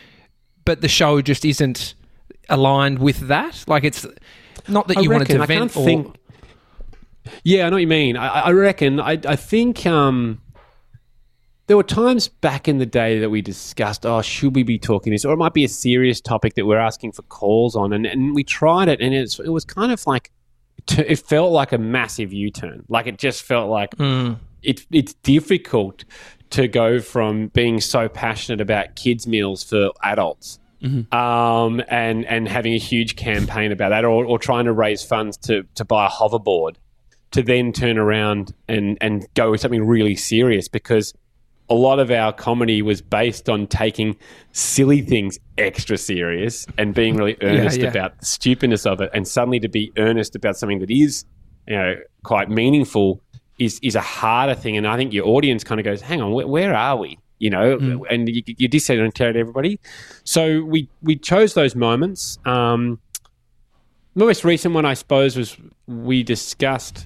but the show just isn't aligned with that? Like, it's not that you wanted to vent or... Think, yeah, I know what you mean. I, I reckon, I, I think um, there were times back in the day that we discussed, oh, should we be talking this? Or it might be a serious topic that we're asking for calls on. And, and we tried it, and it's, it was kind of like, it felt like a massive U-turn. Like, it just felt like mm. it, it's difficult to go from being so passionate about kids' meals for adults mm-hmm. um, and and having a huge campaign about that, or, or trying to raise funds to, to buy a hoverboard, to then turn around and, and go with something really serious, because a lot of our comedy was based on taking silly things extra serious and being really earnest yeah, yeah. about the stupidness of it. And suddenly to be earnest about something that is, you know, quite meaningful is is a harder thing. And I think your audience kind of goes, hang on, wh- where are we? You know, mm. and you, you disinterrogate everybody. So we, we chose those moments. Um, the most recent one, I suppose, was we discussed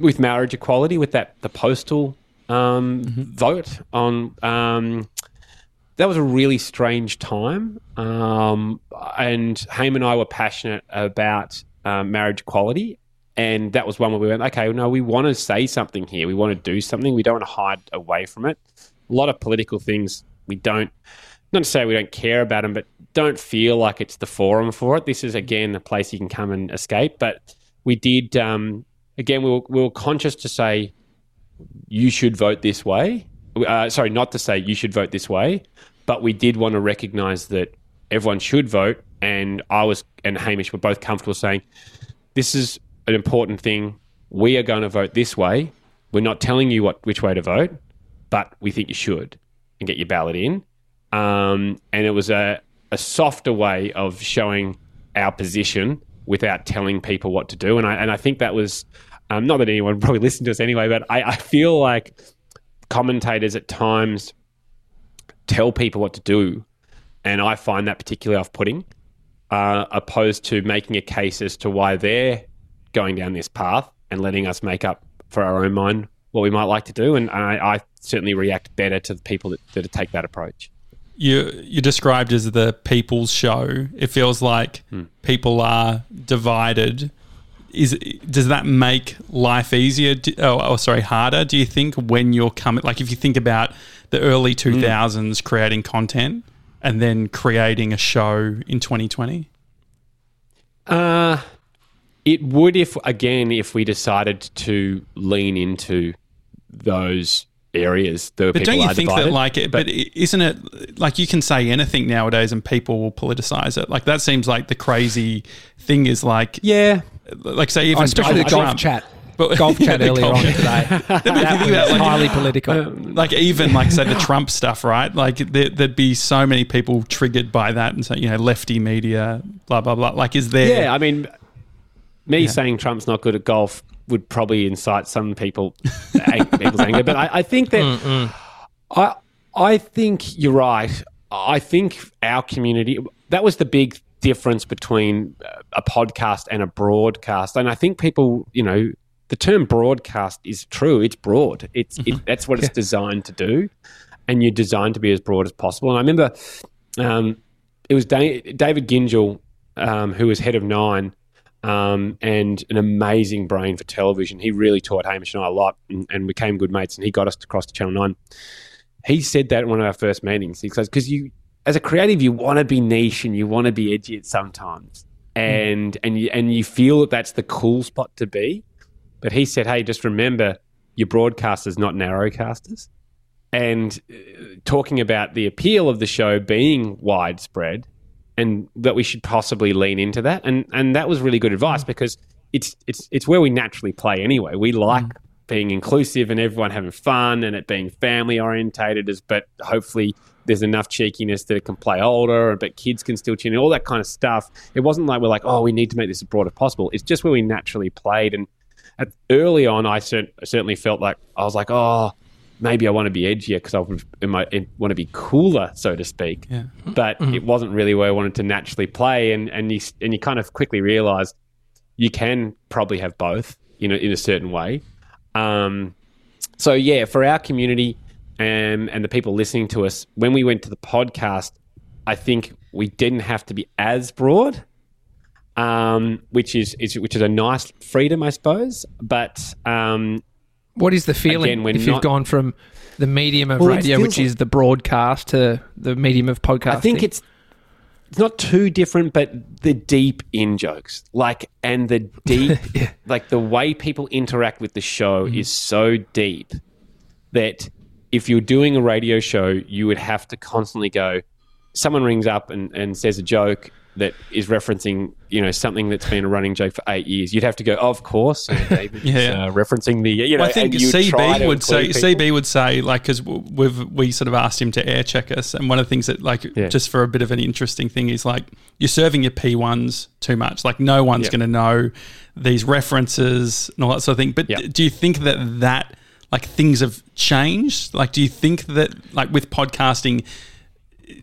with marriage equality, with that the postal um, mm-hmm. vote on um, – that was a really strange time. Um, and Haim and I were passionate about um, marriage equality. And that was one where we went, okay, well, no, we want to say something here. We want to do something. We don't want to hide away from it. A lot of political things we don't, not to say we don't care about them, but don't feel like it's the forum for it. This is, again, a place you can come and escape. But we did, um, again, we were, we were conscious to say, you should vote this way. Uh, sorry, not to say you should vote this way, but we did want to recognise that everyone should vote. And I was, and Hamish were both comfortable saying, this is an important thing. We are going to vote this way. We're not telling you what which way to vote, but we think you should, and get your ballot in. Um, and it was a, a softer way of showing our position without telling people what to do. And I and I think that was um, not that anyone probably listened to us anyway, but I, I feel like commentators at times tell people what to do, and I find that particularly off-putting, uh, opposed to making a case as to why they're going down this path and letting us make up for our own mind what we might like to do. And I, I certainly react better to the people that, that take that approach. You, you're described as the people's show. It feels like mm. people are divided. Is Does that make life easier? Do, oh, oh, sorry, harder, do you think, when you're coming? Like, if you think about the early two thousands mm. creating content and then creating a show in twenty twenty? Uh... It would if, again, if we decided to lean into those areas. That but people don't you are think divided, that, like, but, but isn't it, like, you can say anything nowadays and people will politicize it? Like, that seems like the crazy thing is, like, yeah, like, say, even especially the golf chat. But, golf chat earlier on today. That was highly political. Um, like, even, like, say, the Trump stuff, right? Like, there, there'd be so many people triggered by that and say, you know, lefty media, blah, blah, blah. Like, is there. Yeah, I mean. Me yeah. saying Trump's not good at golf would probably incite some people, people's anger. But I, I think that Mm-mm. I, I think you're right. I think our community, that was the big difference between a podcast and a broadcast. And I think people, you know, the term broadcast is true. It's broad. It's mm-hmm. it, that's what yeah. it's designed to do, and you're designed to be as broad as possible. And I remember um, it was da- David Gingell, um, who was head of Nine. Um, and an amazing brain for television. He really taught Hamish and I a lot, and, and we became good mates, and he got us across to Channel nine. He said that in one of our first meetings. He says, because you, as a creative, you want to be niche and you want to be edgy sometimes. And, mm. and, you, and you feel that that's the cool spot to be. But he said, hey, just remember your broadcasters, not narrowcasters. And talking about the appeal of the show being widespread and that we should possibly lean into that. And and that was really good advice because it's it's it's where we naturally play anyway. We like mm. being inclusive and everyone having fun and it being family orientated, is, but hopefully there's enough cheekiness that it can play older, but kids can still tune in, all that kind of stuff. It wasn't like we're like, oh, we need to make this as broad as possible. It's just where we naturally played. And at, early on, I cer- certainly felt like, I was like, oh, maybe I want to be edgier because I want to be cooler, so to speak. Yeah. But mm-hmm. it wasn't really where I wanted to naturally play. And, and, you, and you kind of quickly realize you can probably have both, you know, in a certain way. Um, so, yeah, for our community and, and the people listening to us, when we went to the podcast, I think we didn't have to be as broad, um, which is, is which is a nice freedom, I suppose. But... Um, what is the feeling Again, if you've not, gone from the medium of well, radio, which is the broadcast, to the medium of podcasting? I think it's it's not too different, but the deep in jokes, like, and the deep, yeah. like the way people interact with the show mm. is so deep that if you're doing a radio show, you would have to constantly go, someone rings up and, and says a joke that is referencing, you know, something that's been a running joke for eight years. You'd have to go, oh, of course, and David's yeah. uh, referencing the, you know, well, I think C B would say, people. C B would say, like, because we've we sort of asked him to air check us, and one of the things that, like, yeah. just for a bit of an interesting thing is, like, you're serving your P ones too much. Like, no one's yep. going to know these references and all that sort of thing. But yep. do you think that that, like, things have changed? Like, do you think that, like, with podcasting,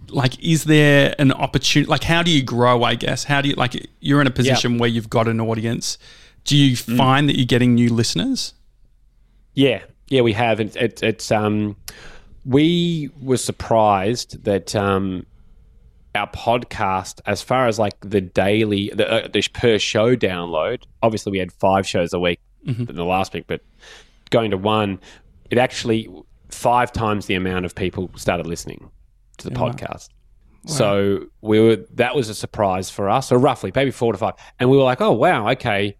like, is there an opportunity? Like, how do you grow, I guess? How do you, like, you're in a position yep. where you've got an audience. Do you mm. find that you're getting new listeners? Yeah. Yeah, we have. It, it, it's, um, we were surprised that, um, our podcast, as far as like the daily, the, uh, the per show download, obviously we had five shows a week mm-hmm. in the last week, but going to one, it actually five times the amount of people started listening to the yeah, podcast. Wow. So we were, that was a surprise for us, or roughly maybe four to five. And we were like, oh, wow, okay.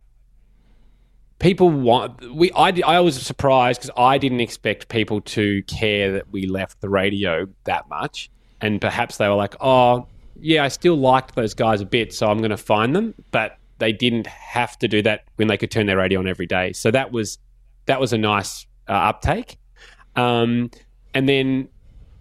People want, we, I, I was surprised because I didn't expect people to care that we left the radio that much. And perhaps they were like, oh, yeah, I still liked those guys a bit, so I'm going to find them. But they didn't have to do that when they could turn their radio on every day. So that was, that was a nice uh, uptake. Um, and then,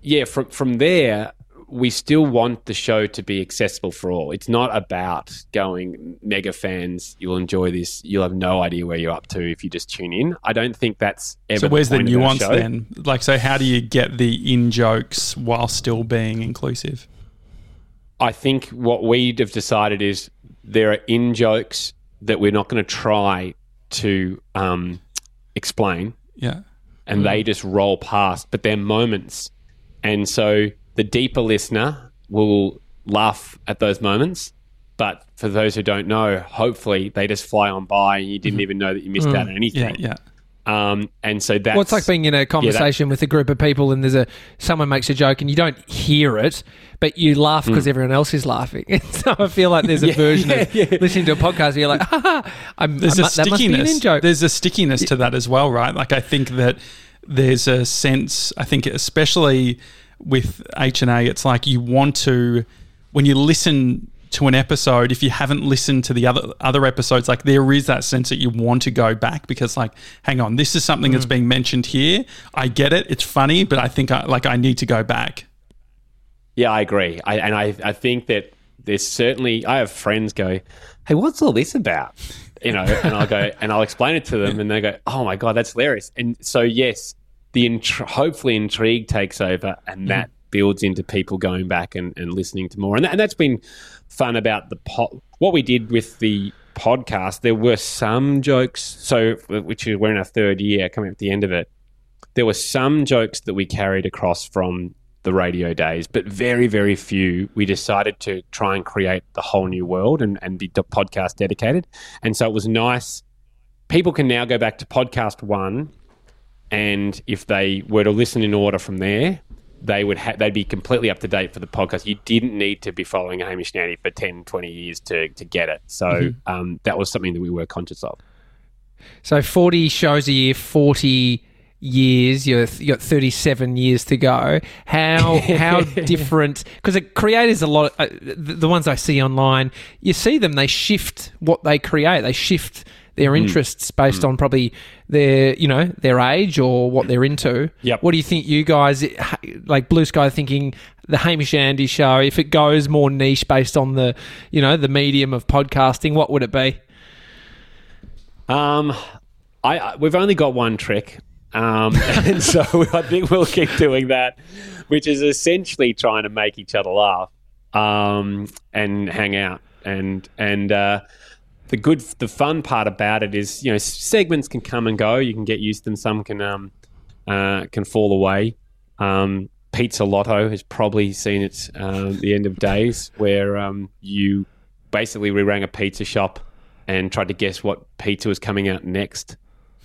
yeah, from from there, we still want the show to be accessible for all. It's not about going mega fans, you'll enjoy this, you'll have no idea where you're up to if you just tune in. I don't think that's ever So where's the, the nuance then? Like, so how do you get the in-jokes while still being inclusive? I think what we'd have decided is there are in-jokes that we're not going to try to um, explain. Yeah. And mm. they just roll past, but they're moments. And so the deeper listener will laugh at those moments. But for those who don't know, hopefully they just fly on by and you didn't mm. even know that you missed mm. out on anything. Yeah, yeah. Um, and so that's... Well, it's like being in a conversation yeah, with a group of people and there's a someone makes a joke and you don't hear it, but you laugh because mm. everyone else is laughing. And so I feel like there's a yeah, version yeah, of yeah. listening to a podcast where you're like, ha ha, I'm, there's I'm, a that must be an in-joke. There's a stickiness to that as well, right? Like, I think that... There's a sense, I think, especially with H and A, it's like you want to, when you listen to an episode, if you haven't listened to the other other episodes, like there is that sense that you want to go back because, like, hang on, this is something mm. that's being mentioned here. I get it, it's funny, but I think I, like I need to go back. Yeah, I agree, I, and I I think that there's certainly. I have friends go, "Hey, what's all this about?" You know, and I'll go and I'll explain it to them, and they go, "Oh my god, that's hilarious!" And so, yes, the intri- hopefully intrigue takes over, and that mm-hmm. builds into people going back and, and listening to more. And, that, and that's been fun about the po- what we did with the podcast. There were some jokes, so which is, we're in our third year, coming at the end of it. There were some jokes that we carried across from the radio days, but very, very few. We decided to try and create the whole new world and, and be podcast dedicated. And so it was nice. People can now go back to Podcast One, and if they were to listen in order from there, they would ha- they'd be completely up to date for the podcast. You didn't need to be following Hamish and Andy for ten, twenty years to, to get it. So mm-hmm. um, that was something that we were conscious of. So forty shows a year, forty years, you're, you got thirty-seven years to go. How how different, because creators a lot, of, uh, the, the ones I see online, you see them, they shift what they create. They shift their interests mm. based mm. on probably their, you know, their age or what they're into. Yep. What do you think you guys, like blue sky thinking, the Hamish and Andy show, if it goes more niche based on the, you know, the medium of podcasting, what would it be? Um, I, I we've only got one trick, um, and so I think we'll keep doing that, which is essentially trying to make each other laugh, um, and hang out, and and uh, the good, the fun part about it is, you know, segments can come and go. You can get used to them. Some can um, uh, can fall away. Um, Pizza Lotto has probably seen its uh, the end of days, where um, you basically re-rang a pizza shop and tried to guess what pizza was coming out next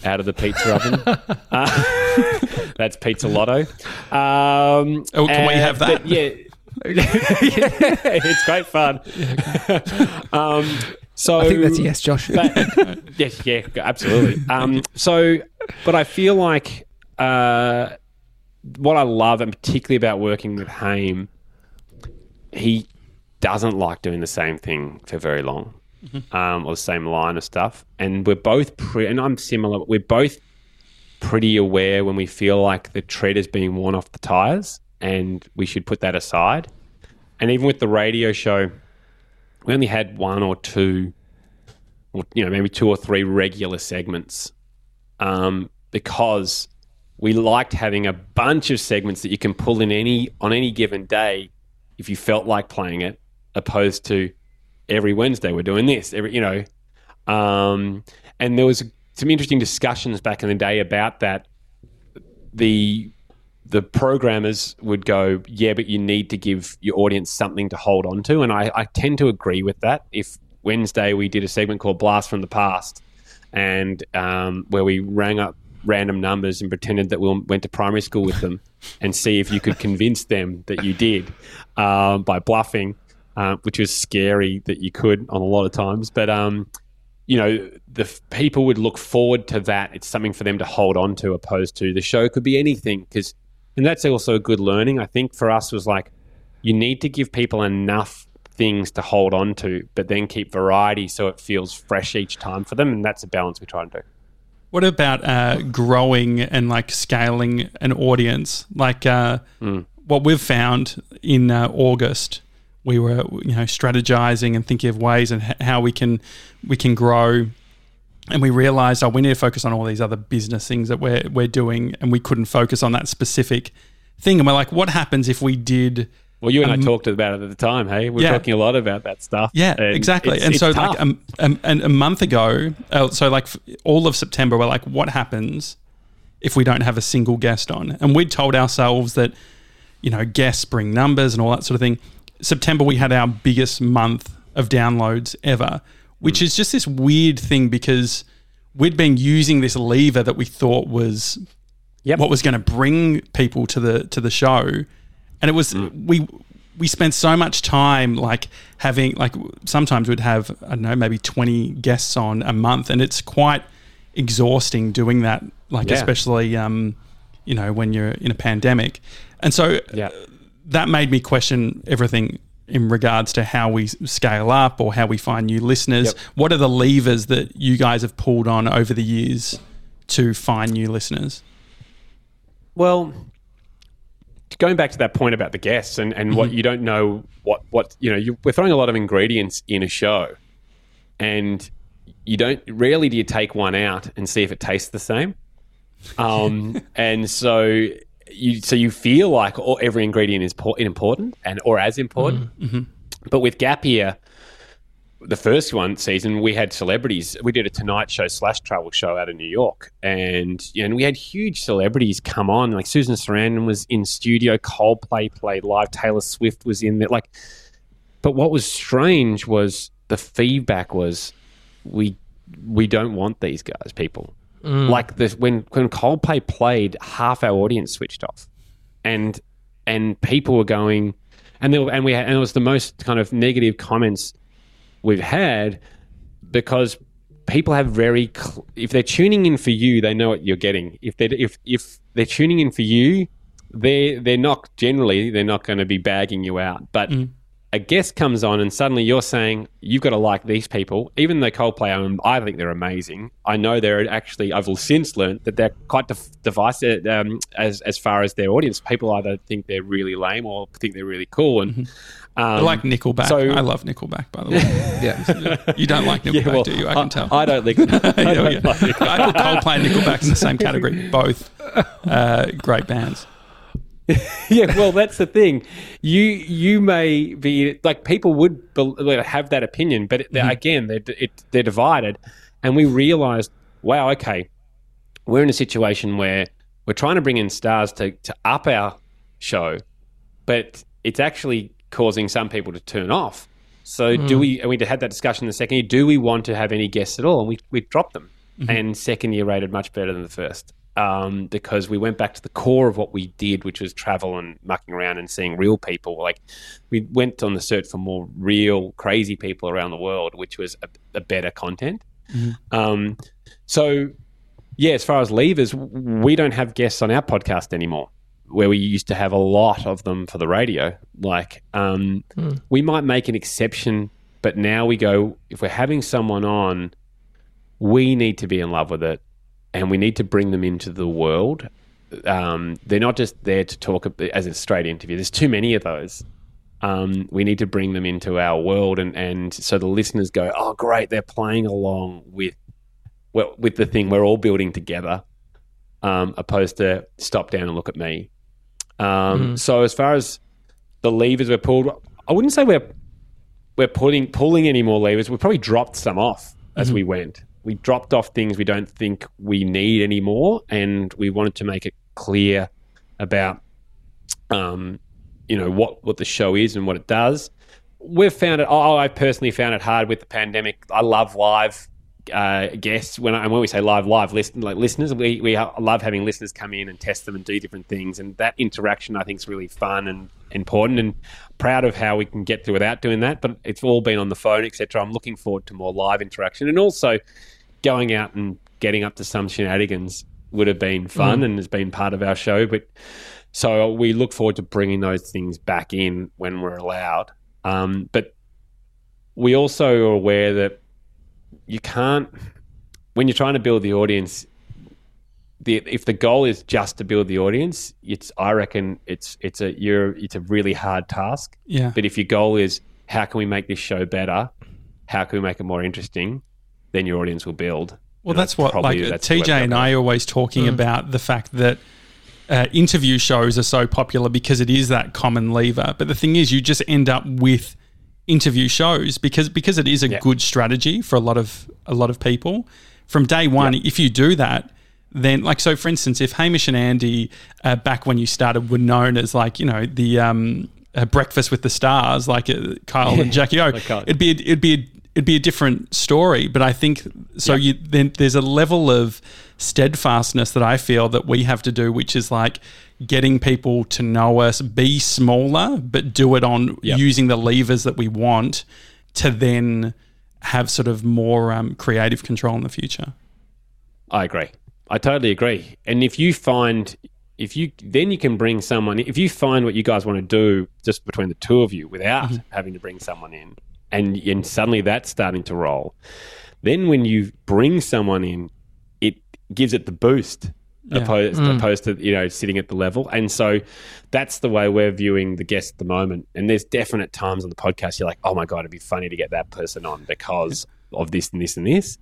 out of the pizza oven. Uh, that's Pizza Lotto. Um, oh, can we have that? Yeah, it's great fun. um, so I think that's a yes, Josh. But, yes, yeah, absolutely. Um, so, but I feel like uh, what I love, and particularly about working with Haim, he doesn't like doing the same thing for very long. Mm-hmm. Um, or the same line of stuff, and we're both pre- and I'm similar, but we're both pretty aware when we feel like the tread is being worn off the tires and we should put that aside. And even with the radio show, we only had one or two, or, you know, maybe two or three regular segments, um, because we liked having a bunch of segments that you can pull in any on any given day if you felt like playing it, opposed to every Wednesday we're doing this, every, you know. Um, and there was some interesting discussions back in the day about that. The the programmers would go, yeah, but you need to give your audience something to hold on to. And I, I tend to agree with that. If Wednesday we did a segment called Blast from the Past, and um, where we rang up random numbers and pretended that we went to primary school with them and see if you could convince them that you did um, by bluffing. Uh, which was scary that you could on a lot of times. But, um, you know, the f- people would look forward to that. It's something for them to hold on to, opposed to the show could be anything. 'Cause, and that's also a good learning, I think, for us, was like, you need to give people enough things to hold on to, but then keep variety so it feels fresh each time for them. And that's a balance we try and do. What about uh, growing and, like, scaling an audience? Like uh, mm. what we've found in uh, August... We were, you know, strategizing and thinking of ways and how we can we can grow, and we realized, oh, we need to focus on all these other business things that we're we're doing, and we couldn't focus on that specific thing. And we're like, what happens if we did? Well, you and um, I talked about it at the time. Hey, we're yeah. talking a lot about that stuff. Yeah, and exactly. It's, and it's so, tough. like, um, um, and a month ago, uh, so like all of September, we're like, what happens if we don't have a single guest on? And we'd told ourselves that, you know, guests bring numbers and all that sort of thing. September, we had our biggest month of downloads ever, which mm. is just this weird thing, because we'd been using this lever that we thought was yep. what was going to bring people to the to the show, and it was mm. we we spent so much time like having like sometimes we'd have I don't know maybe twenty guests on a month, and it's quite exhausting doing that, like yeah. especially um, you know, when you're in a pandemic, and so yeah. that made me question everything in regards to how we scale up or how we find new listeners. Yep. What are the levers that you guys have pulled on over the years to find new listeners? Well, going back to that point about the guests and, and mm-hmm. what you don't know, what, what you know, you, we're throwing a lot of ingredients in a show, and you don't, rarely do you take one out and see if it tastes the same. Um, and so... You, so you feel like all, every ingredient is por- important and or as important. Mm-hmm. But with Gap Year, the first one season, we had celebrities. We did a Tonight Show slash travel show out of New York, and you know, and we had huge celebrities come on. Like Susan Sarandon was in studio, Coldplay played live, Taylor Swift was in there. Like, but what was strange was the feedback was we we don't want these guys, people. Mm. Like the, when, when Coldplay played, half our audience switched off. And and people were going, and there, and we had, and it was the most kind of negative comments we've had, because people have very cl- if they're tuning in for you, they know what you're getting. If they if if they're tuning in for you, they they're not generally they're not going to be bagging you out, but. Mm. A guest comes on and suddenly you're saying you've got to like these people, even though Coldplay, I'm, I think they're amazing. I know they're actually, I've since learned that they're quite def- divisive um, as as far as their audience. People either think they're really lame or think they're really cool. And mm-hmm. um, I like Nickelback. So, I love Nickelback, by the way. Yeah, you don't like Nickelback, yeah, well, do you? I can I, tell. I don't like Nickelback. I, don't yeah, yeah. Like Nickelback. I put Coldplay and Nickelback in the same category. Both uh, great bands. Yeah, well, that's the thing. You you may be like, people would be, have that opinion, but they're, mm-hmm. again, they're, it, they're divided. And we realized, wow, okay, we're in a situation where we're trying to bring in stars to, to up our show, but it's actually causing some people to turn off. So mm. do we? And we had that discussion in the second year. Do we want to have any guests at all? And we we dropped them. Mm-hmm. And second year rated much better than the first. Um, because we went back to the core of what we did, which was travel and mucking around and seeing real people. Like, we went on the search for more real, crazy people around the world, which was a, a better content. Mm-hmm. Um, so, yeah, as far as levers, we don't have guests on our podcast anymore, where we used to have a lot of them for the radio. Like, um, mm. we might make an exception, but now we go, if we're having someone on, we need to be in love with it. And we need to bring them into the world. Um, they're not just there to talk as a straight interview. There's too many of those. Um, we need to bring them into our world, and, and so the listeners go, oh, great, they're playing along with well, with the thing we're all building together, um, opposed to stop down and look at me. Um, mm-hmm. So as far as the levers we're pulled, I wouldn't say we're we're pulling, pulling any more levers. We probably dropped some off as mm-hmm. we went. We dropped off things we don't think we need anymore, and we wanted to make it clear about, um, you know, what, what the show is and what it does. We've found it. Oh, I personally found it hard with the pandemic. I love live uh, guests. When I, and when we say live, live listen, like listeners, we we love having listeners come in and test them and do different things, and that interaction I think is really fun and important. And proud of how we can get through without doing that, but it's all been on the phone, et cetera. I'm looking forward to more live interaction, and also going out and getting up to some shenanigans would have been fun mm. and has been part of our show. But so we look forward to bringing those things back in when we're allowed. Um, but we also are aware that you can't, when you're trying to build the audience. The, if the goal is just to build the audience, it's I reckon it's it's a you're it's a really hard task. Yeah. But if your goal is how can we make this show better, how can we make it more interesting, then your audience will build. Well, and that's, that's what probably, like that's T J and I are always talking mm. about the fact that uh, interview shows are so popular because it is that common lever. But the thing is, you just end up with interview shows because because it is a yeah. good strategy for a lot of a lot of people from day one. Yeah. If you do that. Then, like, so for instance, if Hamish and Andy, uh, back when you started, were known as, like, you know, the um, uh, Breakfast with the Stars, like uh, Kyle yeah, and Jackie O, like it'd be a, it'd be a, it'd be a different story. But I think so. Yep. You then there's a level of steadfastness that I feel that we have to do, which is like getting people to know us, be smaller, but do it on yep. using the levers that we want to then have sort of more um, creative control in the future. I agree. I totally agree. And if you find, if you, then you can bring someone, if you find what you guys want to do just between the two of you without mm-hmm. having to bring someone in and, and suddenly that's starting to roll, then when you bring someone in, it gives it the boost yeah. opposed, mm. opposed to, you know, sitting at the level. And so that's the way we're viewing the guests at the moment. And there's definite times on the podcast you're like, oh my God, it'd be funny to get that person on because of this and this and this.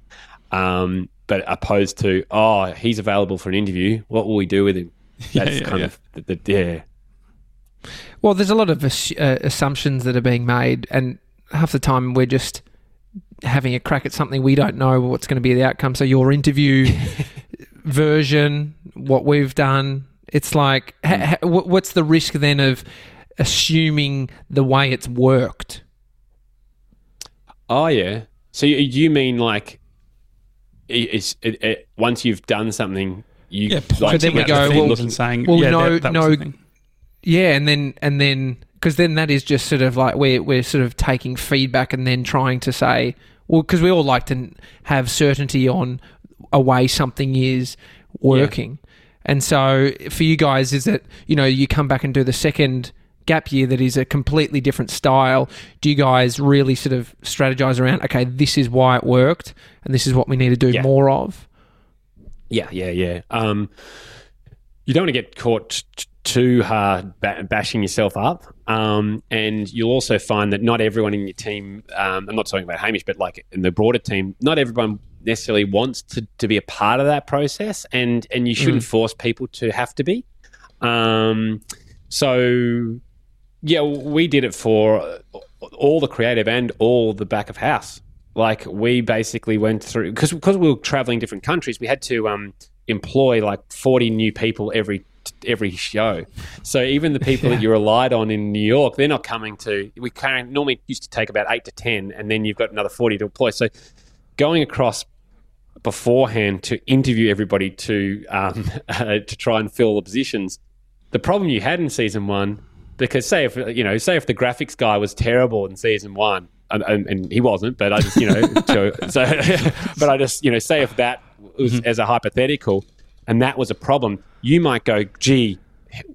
Um, but opposed to, oh, he's available for an interview, what will we do with him? That's yeah, yeah, kind yeah. of the, the, yeah. Well, there's a lot of uh, assumptions that are being made, and half the time we're just having a crack at something we don't know what's going to be the outcome. So your interview version, what we've done, it's like, ha- ha- what's the risk then of assuming the way it's worked? Oh, yeah. So you, you mean like, It's, it, it, once you've done something, you yeah, like, so then we go well, and saying, well yeah, no that, that no yeah, and then and then because then that is just sort of like we're we're sort of taking feedback and then trying to say, well, because we all like to have certainty on a way something is working, yeah. And so for you guys, is that, you know, you come back and do the second gap year that is a completely different style. Do you guys really sort of strategize around, okay, this is why it worked and this is what we need to do yeah. more of? Yeah, yeah, yeah. Um, you don't want to get caught t- too hard ba- bashing yourself up. Um, and you'll also find that not everyone in your team, um, I'm not talking about Hamish, but like in the broader team, not everyone necessarily wants to, to be a part of that process, and, and you shouldn't mm. force people to have to be. Um, so... Yeah, we did it for all the creative and all the back of house. Like, we basically went through, because because we were traveling different countries, we had to um, employ like forty new people every every show. So even the people yeah. that you relied on in New York, they're not coming to. We can, normally used to take about eight to ten, and then you've got another forty to employ. So going across beforehand to interview everybody to um, uh, to try and fill the positions. The problem you had in season one. Because say if, you know, say if the graphics guy was terrible in season one, and, and, and he wasn't, but I just, you know, so, but I just, you know, say if that was mm-hmm. as a hypothetical, and that was a problem, you might go, gee,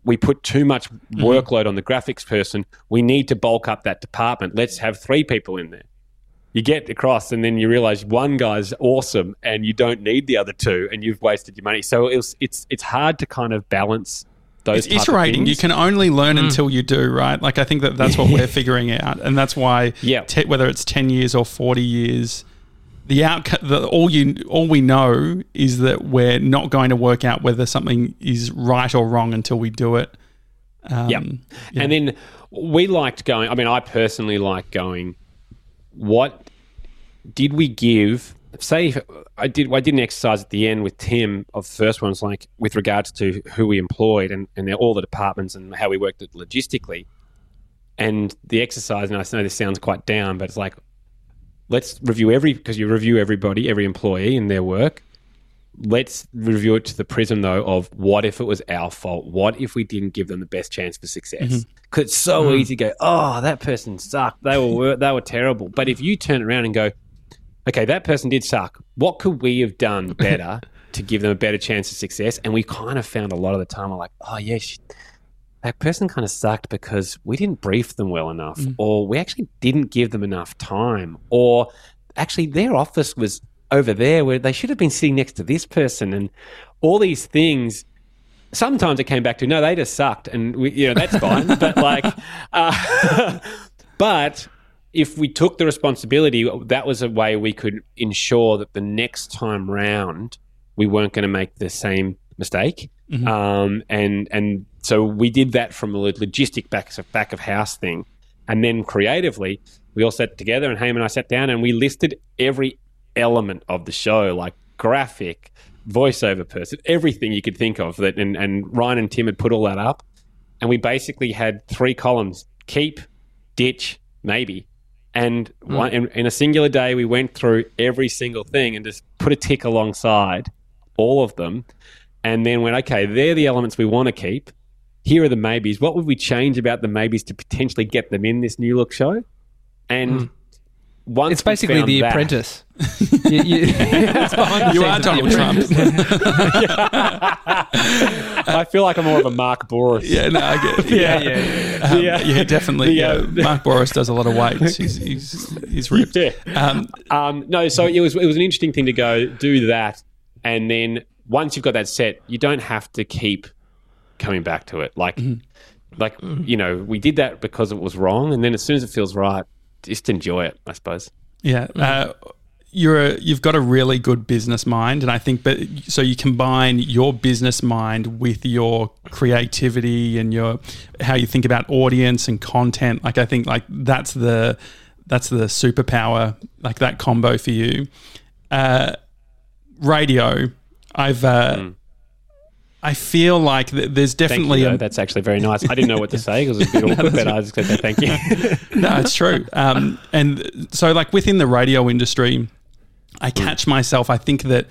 we put too much mm-hmm. workload on the graphics person. We need to bulk up that department. Let's have three people in there. You get across and then you realize one guy's awesome and you don't need the other two and you've wasted your money. So it's it's it's hard to kind of balance. It's iterating. You can only learn mm. until you do, right? Like, I think that that's what we're figuring out, and that's why yeah. te- whether it's ten years or forty years, the outcome. The, all you, all we know is that we're not going to work out whether something is right or wrong until we do it. Um, yep. Yeah, and then we liked going. I mean, I personally like going. What did we give? Say if I did I did an exercise at the end with Tim of the first ones, like with regards to who we employed and, and all the departments and how we worked it logistically. And the exercise, and I know this sounds quite down, but it's like, let's review every, because you review everybody, every employee and their work. Let's review it to the prism though of what if it was our fault? What if we didn't give them the best chance for success? Because mm-hmm. it's so mm. easy to go, oh, that person sucked. They were they were terrible. But if you turn around and go, okay, that person did suck. What could we have done better to give them a better chance of success? And we kind of found a lot of the time, we're like, oh, yeah, she, that person kind of sucked because we didn't brief them well enough, mm. or we actually didn't give them enough time, or actually their office was over there where they should have been sitting next to this person, and all these things. Sometimes it came back to, no, they just sucked, and we, you know, that's fine. But like, uh, but. If we took the responsibility, that was a way we could ensure that the next time round we weren't going to make the same mistake. Mm-hmm. Um, and and so we did that from a logistic back, so back of house thing. And then creatively, we all sat together and Ham and I sat down and we listed every element of the show, like graphic, voiceover person, everything you could think of. That and, and Ryan and Tim had put all that up. And we basically had three columns, keep, ditch, maybe. And one, mm. in, in a singular day, we went through every single thing and just put a tick alongside all of them, and then went, okay, they're the elements we want to keep. Here are the maybes. What would we change about the maybes to potentially get them in this new look show? And mm. once it's basically The that, Apprentice. you you, you are Donald Trump. I feel like I'm more of a Mark Boris. Yeah, no, I get it. Yeah, yeah, yeah. Um, yeah. yeah definitely. The, uh, yeah. Mark Boris does a lot of weight. He's he's, he's ripped. Yeah. Um, um, no, so it was it was an interesting thing to go do that, and then once you've got that set, you don't have to keep coming back to it. Like, mm-hmm. like mm-hmm. you know, we did that because it was wrong, and then as soon as it feels right, just enjoy it, I suppose. Yeah. Uh, you're a, you've got a really good business mind, and I think but so you combine your business mind with your creativity and your how you think about audience and content. Like, I think like that's the that's the superpower, like that combo for you. Uh, radio, I've uh, mm. I feel like th- there's definitely... Thank you, a- that's actually very nice. I didn't know what to say because it was a bit awkward, no, but right. I just said that, thank you. No, it's true. Um, and so like within the radio industry, I catch myself, I think that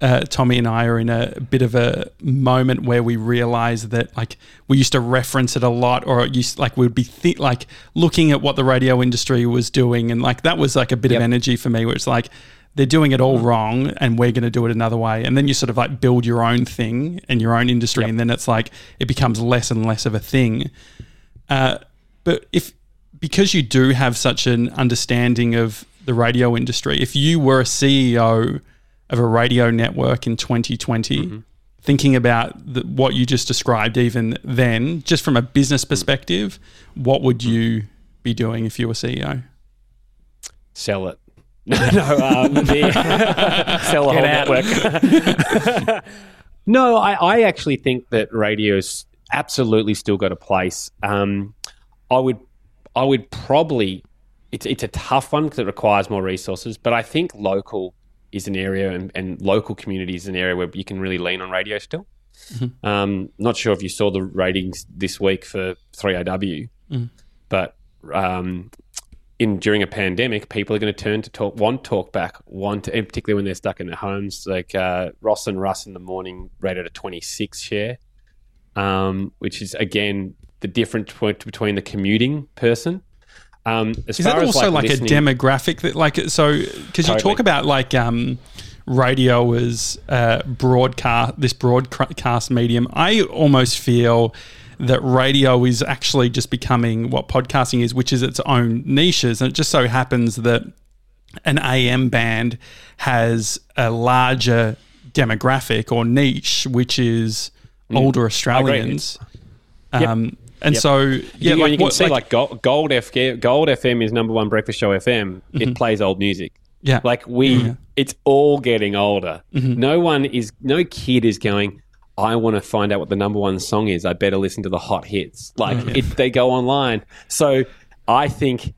uh, Tommy and I are in a bit of a moment where we realize that, like, we used to reference it a lot, or it used, like, we'd be th- like looking at what the radio industry was doing, and like that was like a bit yep. of energy for me, where it's like, they're doing it all wrong and we're going to do it another way. And then you sort of like build your own thing and your own industry, yep. and then it's like it becomes less and less of a thing. Uh, but if because you do have such an understanding of the radio industry, if you were a C E O of a radio network in twenty twenty, mm-hmm. thinking about the, what you just described even then, just from a business perspective, what would you be doing if you were C E O? Sell it. No, um, the, sell the whole network. No, I, I actually think that radio's absolutely still got a place. Um, I would, I would probably. It's it's a tough one because it requires more resources, but I think local is an area, and, and local community is an area where you can really lean on radio still. Mm-hmm. Um, not sure if you saw the ratings this week for three R W, mm-hmm. but. Um, In during a pandemic, people are going to turn to talk, want talk back, want to, and particularly when they're stuck in their homes. Like uh, Ross and Russ in the morning rated a twenty-six share, um, which is again the difference between the commuting person. Um, as is far that also as, like, like a demographic that, like, so because totally. You talk about like um, radio as uh, broadcast, this broadcast medium. I almost feel that radio is actually just becoming what podcasting is, which is its own niches. And it just so happens that an A M band has a larger demographic or niche, which is mm. older Australians. Um, yep. And yep. so, yeah, you, like, you can what, see like, like Gold, F- Gold F M is number one breakfast show F M. Mm-hmm. It plays old music. Yeah. Like we, yeah. it's all getting older. Mm-hmm. No one is, no kid is going, I want to find out what the number one song is. I better listen to the hot hits. Like mm-hmm. it, they go online. So I think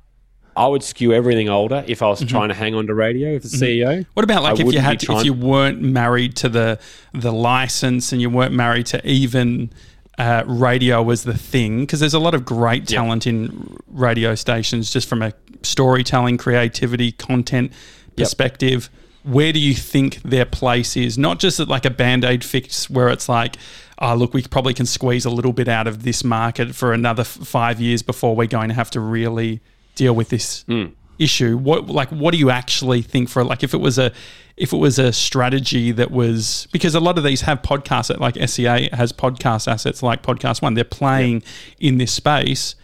I would skew everything older if I was mm-hmm. trying to hang on to radio as a mm-hmm. C E O. What about like I if you had, to, if you weren't married to the the license and you weren't married to even uh, radio as the thing? Because there's a lot of great talent yep. in radio stations, just from a storytelling, creativity, content perspective. Yep. Where do you think their place is? Not just at like a Band-Aid fix where it's like, oh, look, we probably can squeeze a little bit out of this market for another f- five years before we're going to have to really deal with this mm. issue. What, like, what do you actually think for, like, if it was a, if it was a strategy that was, because a lot of these have podcasts, like S E A has podcast assets like Podcast One. They're playing yeah. in this space.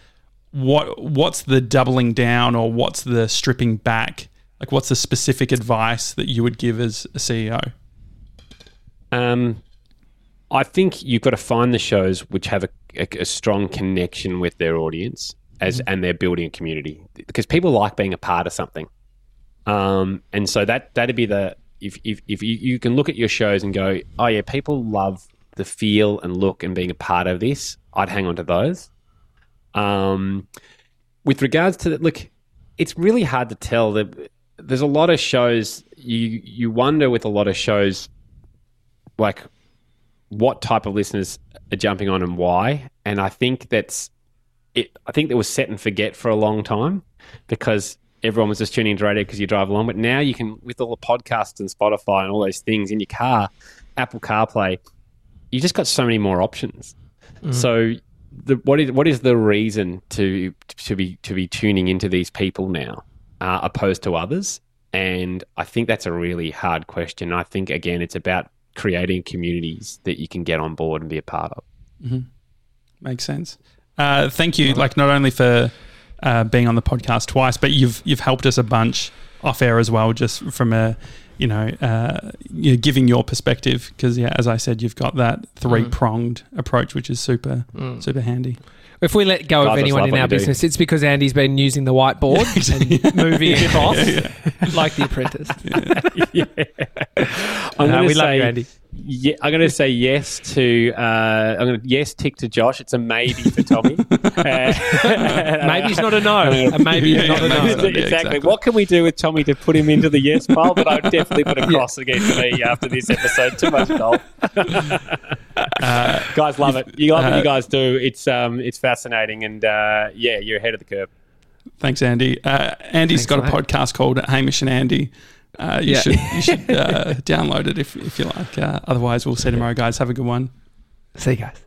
What, what's the doubling down or what's the stripping back? Like, what's the specific advice that you would give as a C E O? Um, I think you've got to find the shows which have a, a, a strong connection with their audience as and they're building a community, because people like being a part of something. Um, and so that that'd be the if if if you, you can look at your shows and go, oh yeah, people love the feel and look and being a part of this. I'd hang on to those. Um, with regards to that, look, it's really hard to tell that. There's a lot of shows, you you wonder with a lot of shows, like what type of listeners are jumping on and why. And I think that's it. I think that was set and forget for a long time because everyone was just tuning into radio because you drive along. But now you can, with all the podcasts and Spotify and all those things in your car, Apple CarPlay, you just got so many more options. Mm. So the, what is what is the reason to to be to be tuning into these people now? Uh, opposed to others, and I think that's a really hard question. I think, again, it's about creating communities that you can get on board and be a part of. Mm-hmm. Makes sense. Uh, thank you, like, not only for uh, being on the podcast twice, but you've you've helped us a bunch off air as well, just from a, you know, uh, you know, giving your perspective, because, yeah, as I said, you've got that three-pronged mm. approach, which is super, mm. super handy. If we let go God, of anyone in our business, do. It's because Andy's been using the whiteboard and moving yeah, across yeah, yeah. like The Apprentice. Yeah. yeah. I'm no, we say, love you, Andy. Yeah, I'm going to say yes to uh, I'm going to yes tick to Josh. It's a maybe for Tommy. uh, Maybe's not a no. A maybe yeah, not yeah, a no. Exactly. Yeah, exactly. What can we do with Tommy to put him into the yes pile? But I would definitely put a cross yeah. against me after this episode. Too much golf. Uh, guys love it. You love uh, what you guys do. It's um it's fascinating, and uh, yeah, you're ahead of the curve. Thanks, Andy. Uh, Andy's thanks, got mate. a podcast called Hamish and Andy. Uh, you, yeah. should, you should uh, download it if, if you like. Uh, otherwise, we'll see you tomorrow, guys. Have a good one. See you guys.